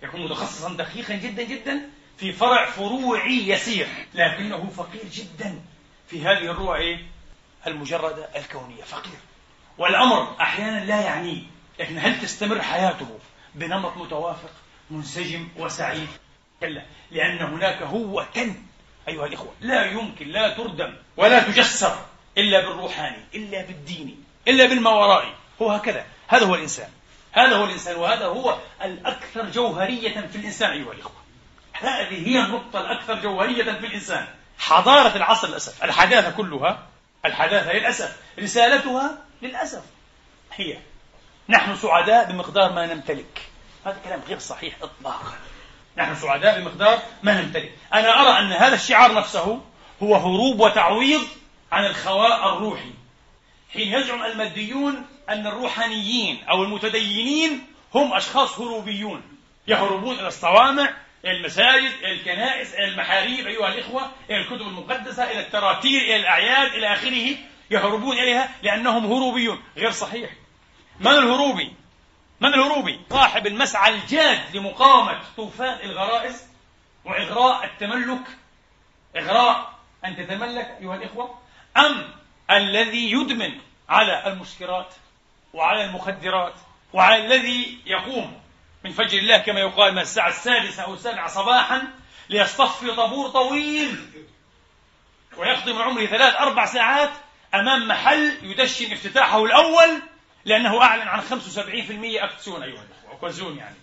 يكون متخصصا دقيقا جدا جدا في فرع فروعي يسير، لكنه فقير جدا في هذه الرؤى المجردة الكونية، فقير. والأمر أحيانا لا يعنيه، لكن هل تستمر حياته بنمط متوافق منسجم وسعيد؟ كلا، لأن هناك هوة أيها الإخوة لا يمكن، لا تردم ولا تجسر إلا بالروحاني، إلا بالديني، إلا بالماورائي. هو هكذا، هذا هو الإنسان، هذا هو الإنسان، وهذا هو الأكثر جوهرية في الإنسان أيها الإخوة. هذه هي النقطة الأكثر جوهرية في الإنسان. حضارة العصر للأسف، الحداثة كلها، الحداثة للأسف رسالتها للأسف هي نحن سعداء بمقدار ما نمتلك. هذا كلام غير صحيح إطلاقا. نحن سعداء بمقدار ما نمتلك. أنا أرى أن هذا الشعار نفسه هو هروب وتعويض عن الخواء الروحي، حين يزعم الماديون أن الروحانيين أو المتدينين هم أشخاص هروبيون، يهربون إلى الصوامع، إلى المساجد، إلى الكنائس، إلى المحاريب أيها الإخوة، إلى الكتب المقدسة، إلى التراتير، إلى الأعياد، إلى آخره، يهربون إليها لأنهم هروبيون. غير صحيح. من الهروبي؟ من الهروبي؟ صاحب المسعى الجاد لمقاومة طوفان الغرائز وإغراء التملك، إغراء أن تتملك أيها الإخوة، أم الذي يدمن على المسكرات وعلى المخدرات، وعلى الذي يقوم من فجر الله كما يقال من الساعة السادسة أو السابعة صباحا ليصطفي طابور طويل ويقضي من عمره ثلاث أربع ساعات أمام محل يدشن افتتاحه الأول لأنه أعلن عن خمسة وسبعين بالمئة أكسون أيها الأخوة، أكسون يعني،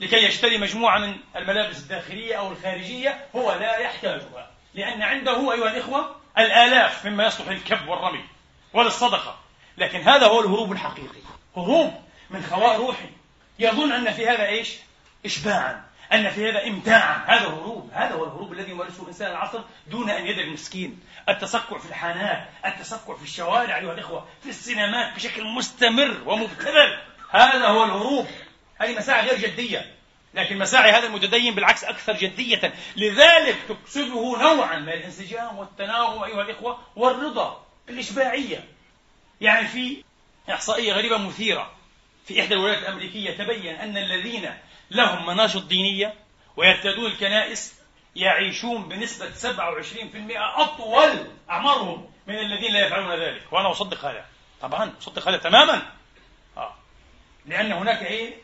لكي يشتري مجموعة من الملابس الداخلية أو الخارجية هو لا يحتاجها، لأن عنده أيها الأخوة الآلاف مما يصلح للكب والرمي وللصدقة. لكن هذا هو الهروب الحقيقي، هروب من خواء روحي، يظن أن في هذا إيش؟ إشباعا، أن في هذا إمتاعا. هذا هروب، هذا هو الهروب الذي يمارسه إنسان العصر دون أن يدري المسكين. التسكع في الحانات، التسكع في الشوارع أيها الإخوة، في السينمات بشكل مستمر ومبتذل، هذا هو الهروب. هذه مساعي غير جدية، لكن مساعي هذا المتدين بالعكس أكثر جدية، لذلك تكسبه نوعا من الانسجام والتناغم أيها الإخوة والرضا الإشباعية. يعني في إحصائية غريبة مثيرة في إحدى الولايات الأمريكية تبين أن الذين لهم مناشط دينية ويرتادون الكنائس يعيشون بنسبة سبعة وعشرين بالمئة أطول أعمارهم من الذين لا يفعلون ذلك. وأنا أصدق هذا، طبعا أصدق هذا تماما، آه. لأن هناك إيه؟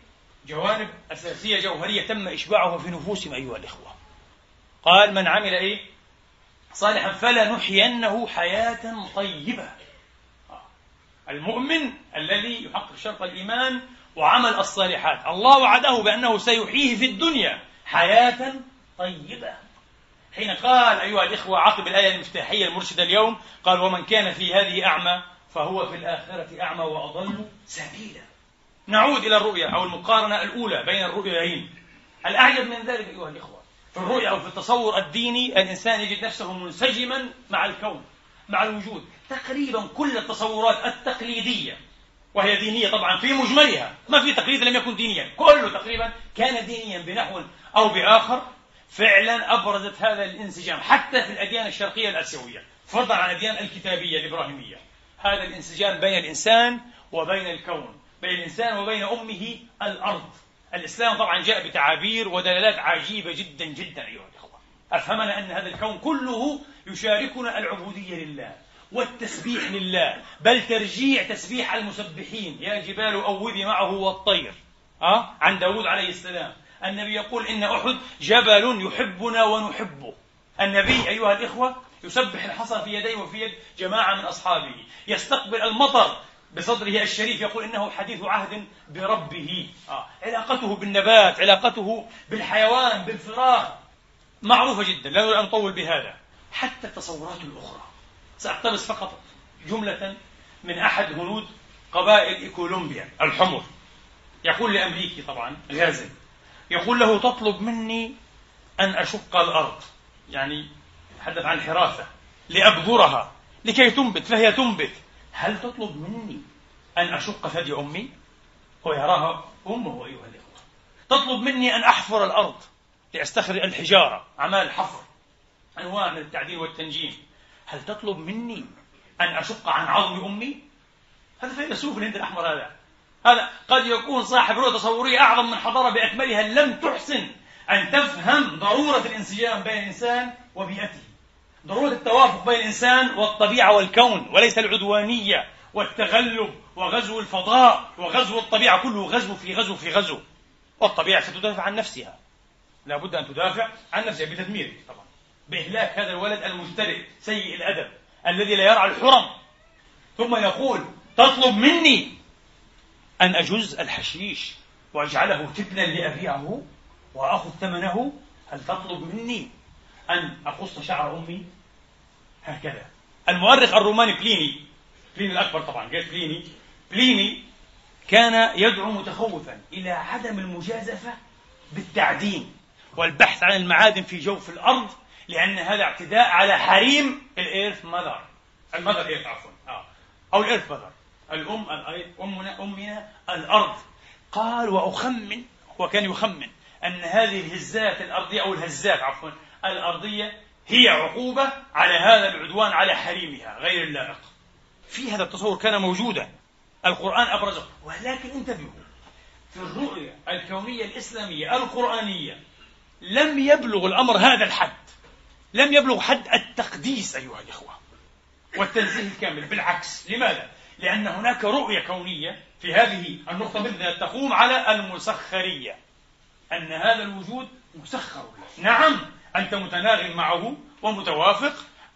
جوانب أساسية جوهرية تم إشباعها في نفوسهم أيها الإخوة. قال من عمل إيه؟ صالحا فلنحيينه حياة طيبة. المؤمن الذي يحقق شرط الإيمان وعمل الصالحات، الله وعده بأنه سيحييه في الدنيا حياة طيبة. حين قال أيها الإخوة عقب الآية المفتاحية المرشدة اليوم، قال ومن كان في هذه أعمى فهو في الآخرة أعمى وأضل سبيلا. نعود إلى الرؤية أو المقارنة الأولى بين الرؤيتين. الأعجب من ذلك أيها الإخوة، في الرؤية أو في التصور الديني الإنسان يجد نفسه منسجما مع الكون، مع الوجود، تقريبا كل التصورات التقليدية وهي دينية طبعا في مجملها، ما في تقليد لم يكن دينيا، كله تقريبا كان دينيا بنحو أو بآخر. فعلا أبرزت هذا الانسجام حتى في الأديان الشرقية الآسيوية، فضلا عن الأديان الكتابية الإبراهيمية، هذا الانسجام بين الإنسان وبين الكون، بين الإنسان وبين أمه الأرض. الإسلام طبعا جاء بتعابير ودلالات عجيبة جدا جدا أيها الإخوة، أفهمنا أن هذا الكون كله يشاركنا العبودية لله والتسبيح لله، بل ترجيع تسبيح المسبحين، يا جبال أوبي معه والطير، أه؟ عن داود عليه السلام. النبي يقول إن أحد جبل يحبنا ونحبه. النبي أيها الإخوة يسبح الحصى في يديه وفي يد جماعة من أصحابه، يستقبل المطر بصدره الشريف، يقول إنه حديث عهد بربه. آه. علاقته بالنبات، علاقته بالحيوان، بالفراخ، معروفة جدا، لا أريد أن أطول بهذا. حتى التصورات الأخرى، سأقتبس فقط جملة من أحد هنود قبائل كولومبيا الحمر، يقول لأمريكي طبعا غازل، يقول له تطلب مني أن أشق الأرض، يعني يتحدث عن حراثة، لأبذرها لكي تنبت فهي تنبت، هل تطلب مني أن أشق ثدي أمي؟ ويراها أمه أيها الإخوة. تطلب مني أن أحفر الأرض لأستخرج الحجارة، أعمال الحفر، أنواع من التعديل والتنجيم، هل تطلب مني أن أشق عن عظم أمي؟ هذا فيلسوف الهند الأحمر هذا، هذا قد يكون صاحب رؤية تصورية أعظم من حضارة بأكملها لم تحسن أن تفهم ضرورة الانسجام بين الإنسان وبيئته، ضرورة التوافق بين الإنسان والطبيعة والكون، وليس العدوانية والتغلب وغزو الفضاء وغزو الطبيعة، كله غزو في غزو في غزو. والطبيعة ستدافع عن نفسها، لا بد أن تدافع عن نفسها بتدميره طبعا، بإهلاك هذا الولد المجترئ سيء الأدب الذي لا يرعى الحرم. ثم يقول: تطلب مني أن أجز الحشيش وأجعله تبنا لأبيعه وأخذ ثمنه؟ هل تطلب مني أن أقص شعر أمي؟ هكذا المؤرخ الروماني بليني، بليني الأكبر طبعا غير بليني، بليني كان يدعو متخوفا إلى عدم المجازفة بالتعدين والبحث عن المعادن في جوف الأرض، لأن هذا اعتداء على حريم الإيرث ماذر، المذر إيرث عفوا، آه. أو الإيرث ماذر، الأم أمنا أمنا الأرض. قال: وأخمن، هو كان يخمن أن هذه الهزات الأرضية أو الهزات عفوا الأرضية هي عقوبة على هذا العدوان على حريمها غير اللائق. في هذا التصور كان موجودا، القرآن أبرزه. ولكن انتبهوا، في الرؤية الكونية الإسلامية القرآنية لم يبلغ الأمر هذا الحد، لم يبلغ حد التقديس أيها الإخوة والتنزيه الكامل، بالعكس. لماذا؟ لأن هناك رؤية كونية في هذه النقطة بالذات تقوم على المسخرية، أن هذا الوجود مسخر له. نعم، أنت متناغم معه ومتوافق،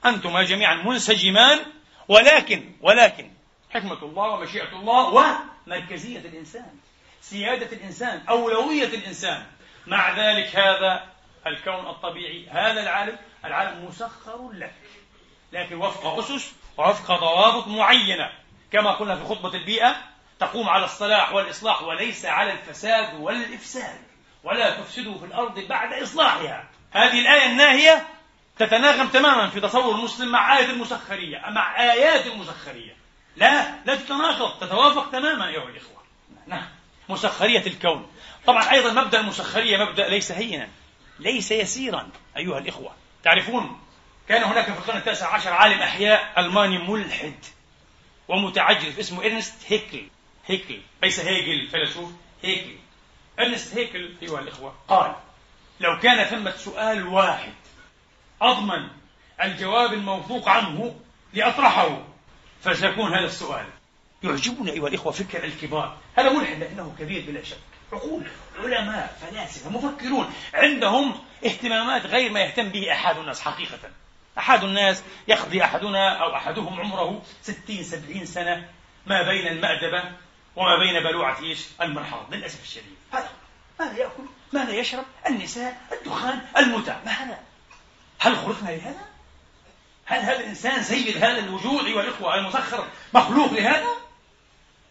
أنتما جميعا منسجمان، ولكن ولكن حكمة الله ومشيئة الله ومركزية الإنسان، سيادة الإنسان، أولوية الإنسان. مع ذلك هذا الكون الطبيعي، هذا العالم، العالم مسخر لك، لكن وفق أسس ووفق ضوابط معينة، كما قلنا في خطبة البيئة، تقوم على الصلاح والإصلاح وليس على الفساد والإفساد، ولا تفسدوا في الأرض بعد إصلاحها. هذه الآية الناهية تتناغم تماما في تصور المسلم مع آية المسخرية، مع آيات المسخرية، لا لا تتناقض، تتوافق تماما أيها الإخوة. نعم، مسخرية الكون. طبعا أيضا مبدأ المسخرية مبدأ ليس هينا، ليس يسيرا أيها الإخوة. تعرفون كان هناك في القرن التاسع عشر عالم أحياء ألماني ملحد ومتعجرف اسمه إرنست هيكل، هيكل ليس هيجل فيلسوف، هيكل، إرنست هيكل أيها الإخوة. قال: لو كان ثمة سؤال واحد أضمن الجواب الموثوق عنه لأطرحه، فسيكون هذا السؤال. يعجبنا أيها الإخوة فكر الكبار، هذا ملحد لكنه كبير بلا شك، عقول، علماء، فلاسفة، مفكرون، عندهم اهتمامات غير ما يهتم به أحد الناس حقيقة. أحد الناس يقضي أحدنا أو أحدهم عمره ستين سبعين سنة ما بين المأدبة وما بين بلوعة إيش؟ المرحاض، للأسف الشديد. هذا ماذا يأكل؟ ماذا يشرب؟ النساء، الدخان، المتعة، ما هذا؟ هل خلقنا لهذا؟ هل هذا الإنسان سيد هذا الوجود أيها الإخوة المسخر مخلوق لهذا؟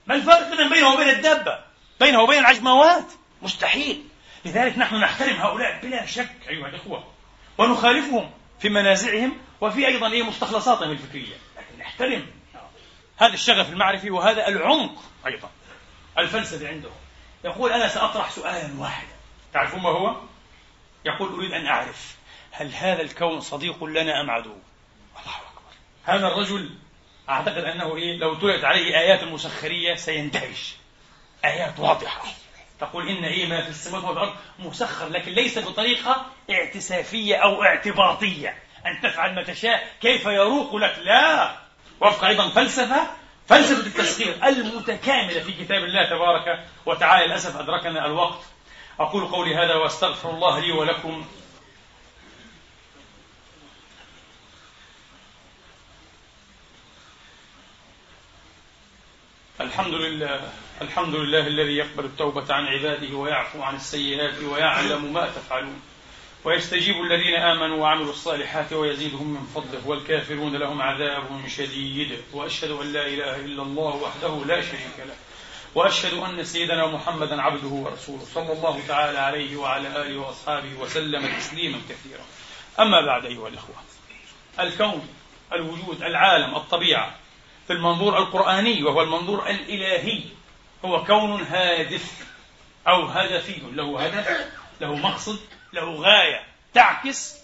ما الفرق بينه وبين الدابة؟ بينه وبين العجموات؟ مستحيل. لذلك نحن نحترم هؤلاء بلا شك أيها الإخوة، ونخالفهم في منازعهم وفي أيضا إيه مستخلصاتهم الفكرية، لكن نحترم هذا الشغف المعرفي وهذا العمق أيضا الفلسفي عندهم. يقول: أنا سأطرح سؤالا واحدا، تعرفون ما هو؟ يقول: أريد أن أعرف هل هذا الكون صديق لنا أم عدو؟ الله أكبر. هذا الرجل أعتقد أنه إيه لو تلت عليه آيات المسخرية سيندهش، آيات واضحة تقول إن إيه ما في السماوات والأرض مسخر، لكن ليس بطريقة اعتسافية أو اعتباطية أن تفعل ما تشاء كيف يروق لك، لا، وفق أيضا فلسفة فلسفة التسخير المتكاملة في كتاب الله تبارك وتعالى. للأسف أدركنا الوقت، أقول قولي هذا وأستغفر الله لي ولكم. الحمد لله، الحمد لله الذي يقبل التوبة عن عباده ويعفو عن السيئات ويعلم ما تفعلون، ويستجيب الذين آمنوا وعملوا الصالحات ويزيدهم من فضله، والكافرون لهم عذاب شديد. وأشهد أن لا إله إلا الله وحده لا شريك له، وأشهد أن سيدنا محمدا عبده ورسوله، صلى الله تعالى عليه وعلى آله وأصحابه وسلم تسليما كثيرا. أما بعد أيها الإخوة، الكون، الوجود، العالم، الطبيعة في المنظور القرآني وهو المنظور الإلهي هو كون هادف أو هدفي، له هدف، له مقصد، له غاية تعكس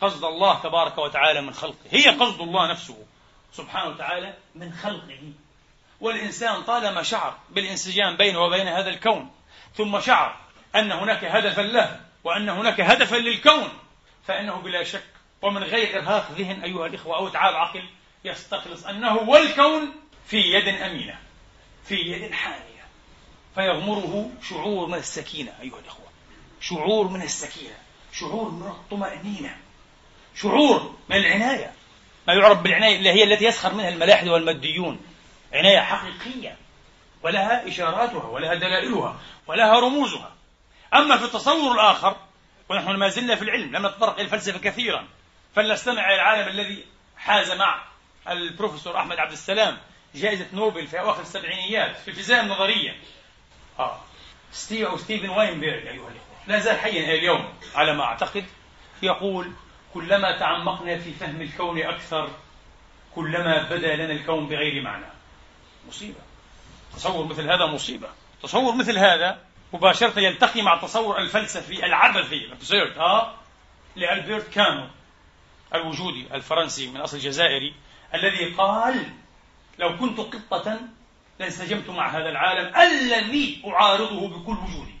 قصد الله تبارك وتعالى من خلقه. هي قصد الله نفسه سبحانه وتعالى من خلقه، والإنسان طالما شعر بالانسجام بينه وبين هذا الكون، ثم شعر أن هناك هدفا له وأن هناك هدفا للكون، فإنه بلا شك ومن غير إرهاق ذهن أيها الإخوة أو تعب عقل يستخلص أنه والكون في يد أمينة، في يد حانية، فيغمره شعور من السكينة أيها الإخوة، شعور من السكينة، شعور من الطمأنينة، شعور من العناية، ما يعرف بالعناية اللي هي التي يسخر منها الملاحدة والماديون، عناية حقيقية ولها إشاراتها ولها دلائلها ولها رموزها. أما في التصور الآخر، ونحن ما زلنا في العلم لم نتطرق إلى الفلسفة كثيرا، فلنستمع إلى العالم الذي حاز مع البروفيسور أحمد عبد السلام جائزة نوبل في أواخر السبعينيات في الفيزياء النظرية، آه. ستيف أو ستيفن واينبيرغ أيها الأخوة، لا زال حيا إلى اليوم على ما أعتقد، يقول: كلما تعمقنا في فهم الكون أكثر كلما بدا لنا الكون بغير معنى. مصيبة، تصور مثل هذا مصيبة، تصور مثل هذا مباشرة يلتقي مع التصور الفلسفي العبثي الأبسيرد ها لألبرت كامو الوجودي الفرنسي من أصل جزائري، الذي قال: لو كنت قطة لانسجمت مع هذا العالم الذي أعارضه بكل وجودي،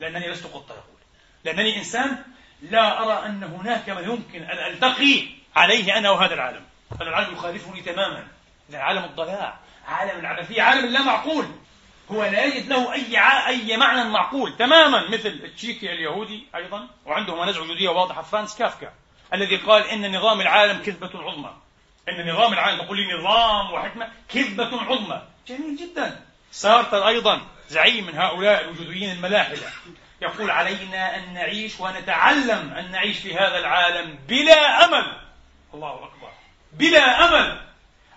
لأنني لست قطة، يقول، لأنني إنسان لا أرى أن هناك ما يمكن أن ألتقي عليه أنا وهذا العالم، هذا العالم يخالفني تماما، إذا عالم الضلال، عالم العبثية، عالم لا معقول، هو لا يجد له أي ع... أي معنى معقول تماما، مثل التشيكي اليهودي أيضا، وعنده منازع وجودية واضحة، فرانس كافكا الذي قال: إن نظام العالم كذبة عظمى، إن نظام العالم، تقول لي نظام وحكمة، كذبة عظمى. جميل جدا. سارتر أيضا زعيم من هؤلاء الوجوديين الملاحدة يقول: علينا أن نعيش ونتعلم أن نعيش في هذا العالم بلا أمل. الله أكبر، بلا أمل.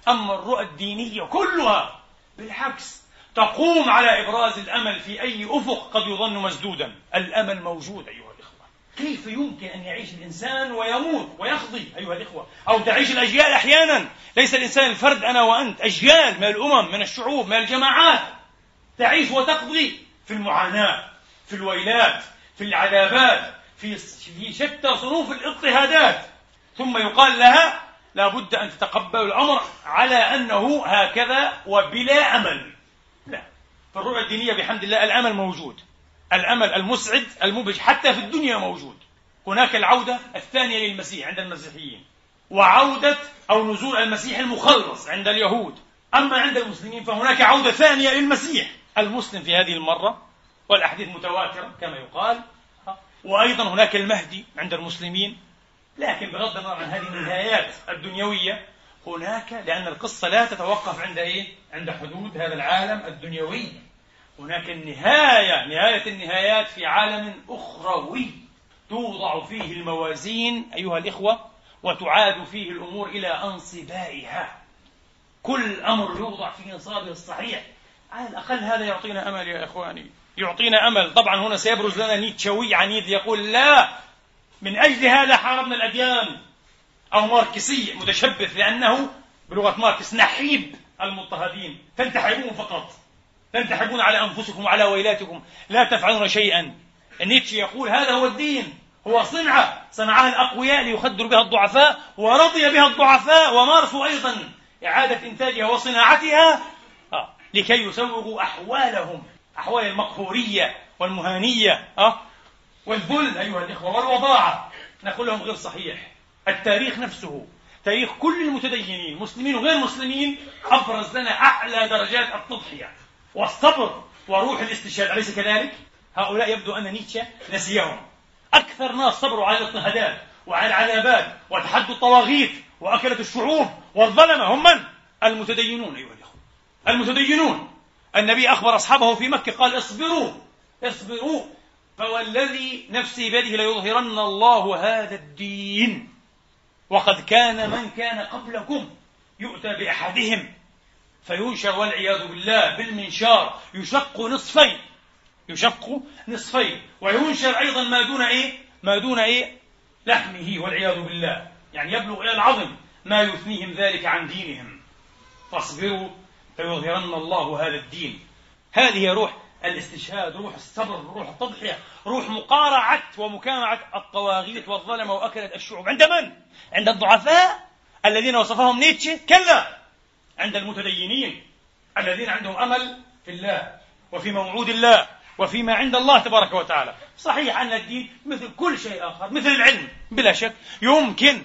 أما الرؤى الدينية كلها بالعكس تقوم على إبراز الأمل في أي أفق قد يظن مسدودا. الأمل موجود أيها الإخوة. كيف يمكن أن يعيش الإنسان ويموت ويقضي أيها الإخوة، أو تعيش الأجيال أحيانا؟ ليس الإنسان الفرد أنا وأنت، أجيال من الأمم، من الشعوب، من الجماعات، تعيش وتقضي في المعاناة، في الويلات، في العذابات، في شتى صنوف الاضطهادات، ثم يقال لها لابد أن تتقبل الأمر على أنه هكذا وبلا أمل. لا، فالرؤية الدينية بحمد الله الأمل موجود، الأمل المسعد المبهج حتى في الدنيا موجود. هناك العودة الثانية للمسيح عند المسيحيين، وعودة أو نزول المسيح المخلص عند اليهود. أما عند المسلمين فهناك عودة ثانية للمسيح المسلم في هذه المرة، والأحاديث متواترة كما يقال، وأيضا هناك المهدي عند المسلمين. لكن بغض النظر عن هذه النهايات الدنيوية، هناك، لأن القصة لا تتوقف عند إيه؟ عند حدود هذا العالم الدنيوي، هناك النهاية، نهاية النهايات في عالم أخروي توضع فيه الموازين أيها الإخوة، وتعاد فيه الأمور إلى أنصبائها، كل أمر يوضع في نصابه الصحيح. على الأقل هذا يعطينا أمل يا إخواني، يعطينا أمل. طبعا هنا سيبرز لنا نيتشوي عنيد يقول: لا، من أجل هذا حاربنا الأديان، أو ماركسي متشبث، لأنه بلغة ماركس نحيب المضطهدين، تنتحبون فقط، تنتحبون على أنفسكم وعلى ويلاتكم، لا تفعلون شيئا. نيتشه يقول هذا هو الدين، هو صنعة صنعها الأقوياء ليخدروا بها الضعفاء، ورضي بها الضعفاء ومارسوا أيضا إعادة إنتاجها وصناعتها لكي يسوغوا أحوالهم، أحوال المقهورية والمهانية أه؟ والذل أيها الإخوة والوضاعة. نقول لهم غير صحيح. التاريخ نفسه، تاريخ كل المتدينين مسلمين وغير مسلمين، أبرز لنا أعلى درجات التضحية والصبر وروح الاستشهاد، أليس كذلك؟ هؤلاء يبدو أن نيتشه نسيهم. أكثر ناس صبروا على الاضطهادات وعلى العذابات وتحدوا الطواغيت وأكلة الشعوب والظلمة هم من؟ المتدينون أيها الإخوة، المتدينون. النبي أخبر أصحابه في مكة قال: اصبروا اصبروا فوالذي نفسي بيده ليظهرن الله هذا الدين، وقد كان من كان قبلكم يؤتى بأحدهم فينشر والعياذ بالله بالمنشار، يشق نصفين، يشق نصفين، وينشر أيضا ما دون إيه؟ ما دون إيه؟ لحمه والعياذ بالله، يعني يبلغ إلى العظم، ما يثنيهم ذلك عن دينهم، فاصبروا فيظهرن الله هذا الدين. هذه روح الاستشهاد، روح الصبر، روح التضحية، روح مقارعة ومكامحة الطواغيت والظلمة وأكلة الشعوب. عند من؟ عند الضعفاء الذين وصفهم نيتشه؟ كلا، عند المتدينين، الذين عندهم أمل في الله وفي موعود الله وفيما عند الله تبارك وتعالى. صحيح أن الدين مثل كل شيء آخر، مثل العلم بلا شك، يمكن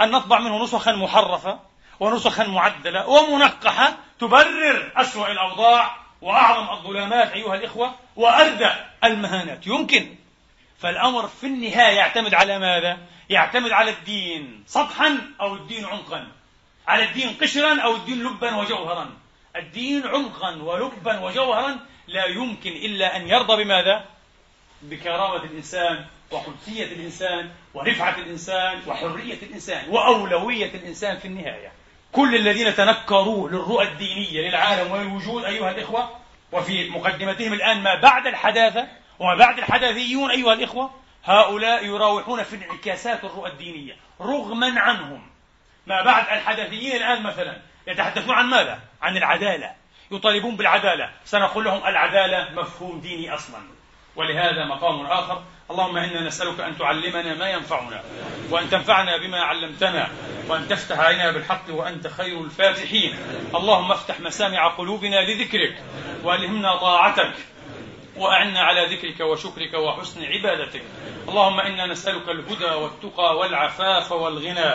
أن نطبع منه نسخا محرفة ونسخا معدلة ومنقحة تبرر أسوأ الأوضاع وأعظم الظلامات أيها الإخوة وأردى المهانات، يمكن. فالأمر في النهاية يعتمد على ماذا؟ يعتمد على الدين سطحا أو الدين عمقا، على الدين قشرا أو الدين لبا وجوهرا. الدين عمقا ولبا وجوهرا لا يمكن إلا أن يرضى بماذا؟ بكرامة الإنسان وقدسية الإنسان ورفعة الإنسان وحرية الإنسان وأولوية الإنسان في النهاية. كل الذين تنكروا للرؤى الدينية للعالم والوجود أيها الإخوة، وفي مقدمتهم الآن ما بعد الحداثة وما بعد الحداثيون أيها الإخوة، هؤلاء يراوحون في انعكاسات الرؤى الدينية رغما عنهم. ما بعد الحداثيين الآن مثلا يتحدثون عن ماذا؟ عن العدالة، يطالبون بالعدالة. سنقول لهم العدالة مفهوم ديني أصلا، ولهذا مقام آخر. اللهم إنا نسألك أن تعلمنا ما ينفعنا، وأن تنفعنا بما علمتنا، وأن تفتح علينا بالحق وأنت خير الفاتحين. اللهم افتح مسامع قلوبنا لذكرك، وألهمنا طاعتك، وأعنا على ذكرك وشكرك وحسن عبادتك. اللهم إنا نسألك الهدى والتقى والعفاف والغنى.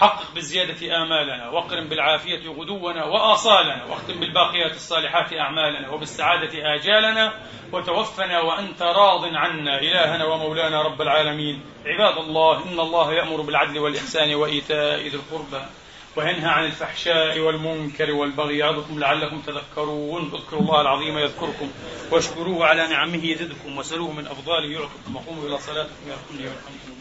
حقق بالزيادة آمالنا، واقرم بالعافية غدونا وآصالنا، واختم بالباقيات الصالحات أعمالنا، وبالسعادة آجالنا، وتوفنا وأنت راض عنا إلهنا ومولانا رب العالمين. عباد الله، إن الله يأمر بالعدل والإحسان وإيتاء ذي القربى، وينهى عن الفحشاء والمنكر والبغي، يعظكم لعلكم تذكرون. اذكروا الله العظيم يذكركم، واشكروه على نعمه يزدكم، واسألوه من أفضاله يعطكم، وقوموا إلى صلاتكم يرحمكم الله.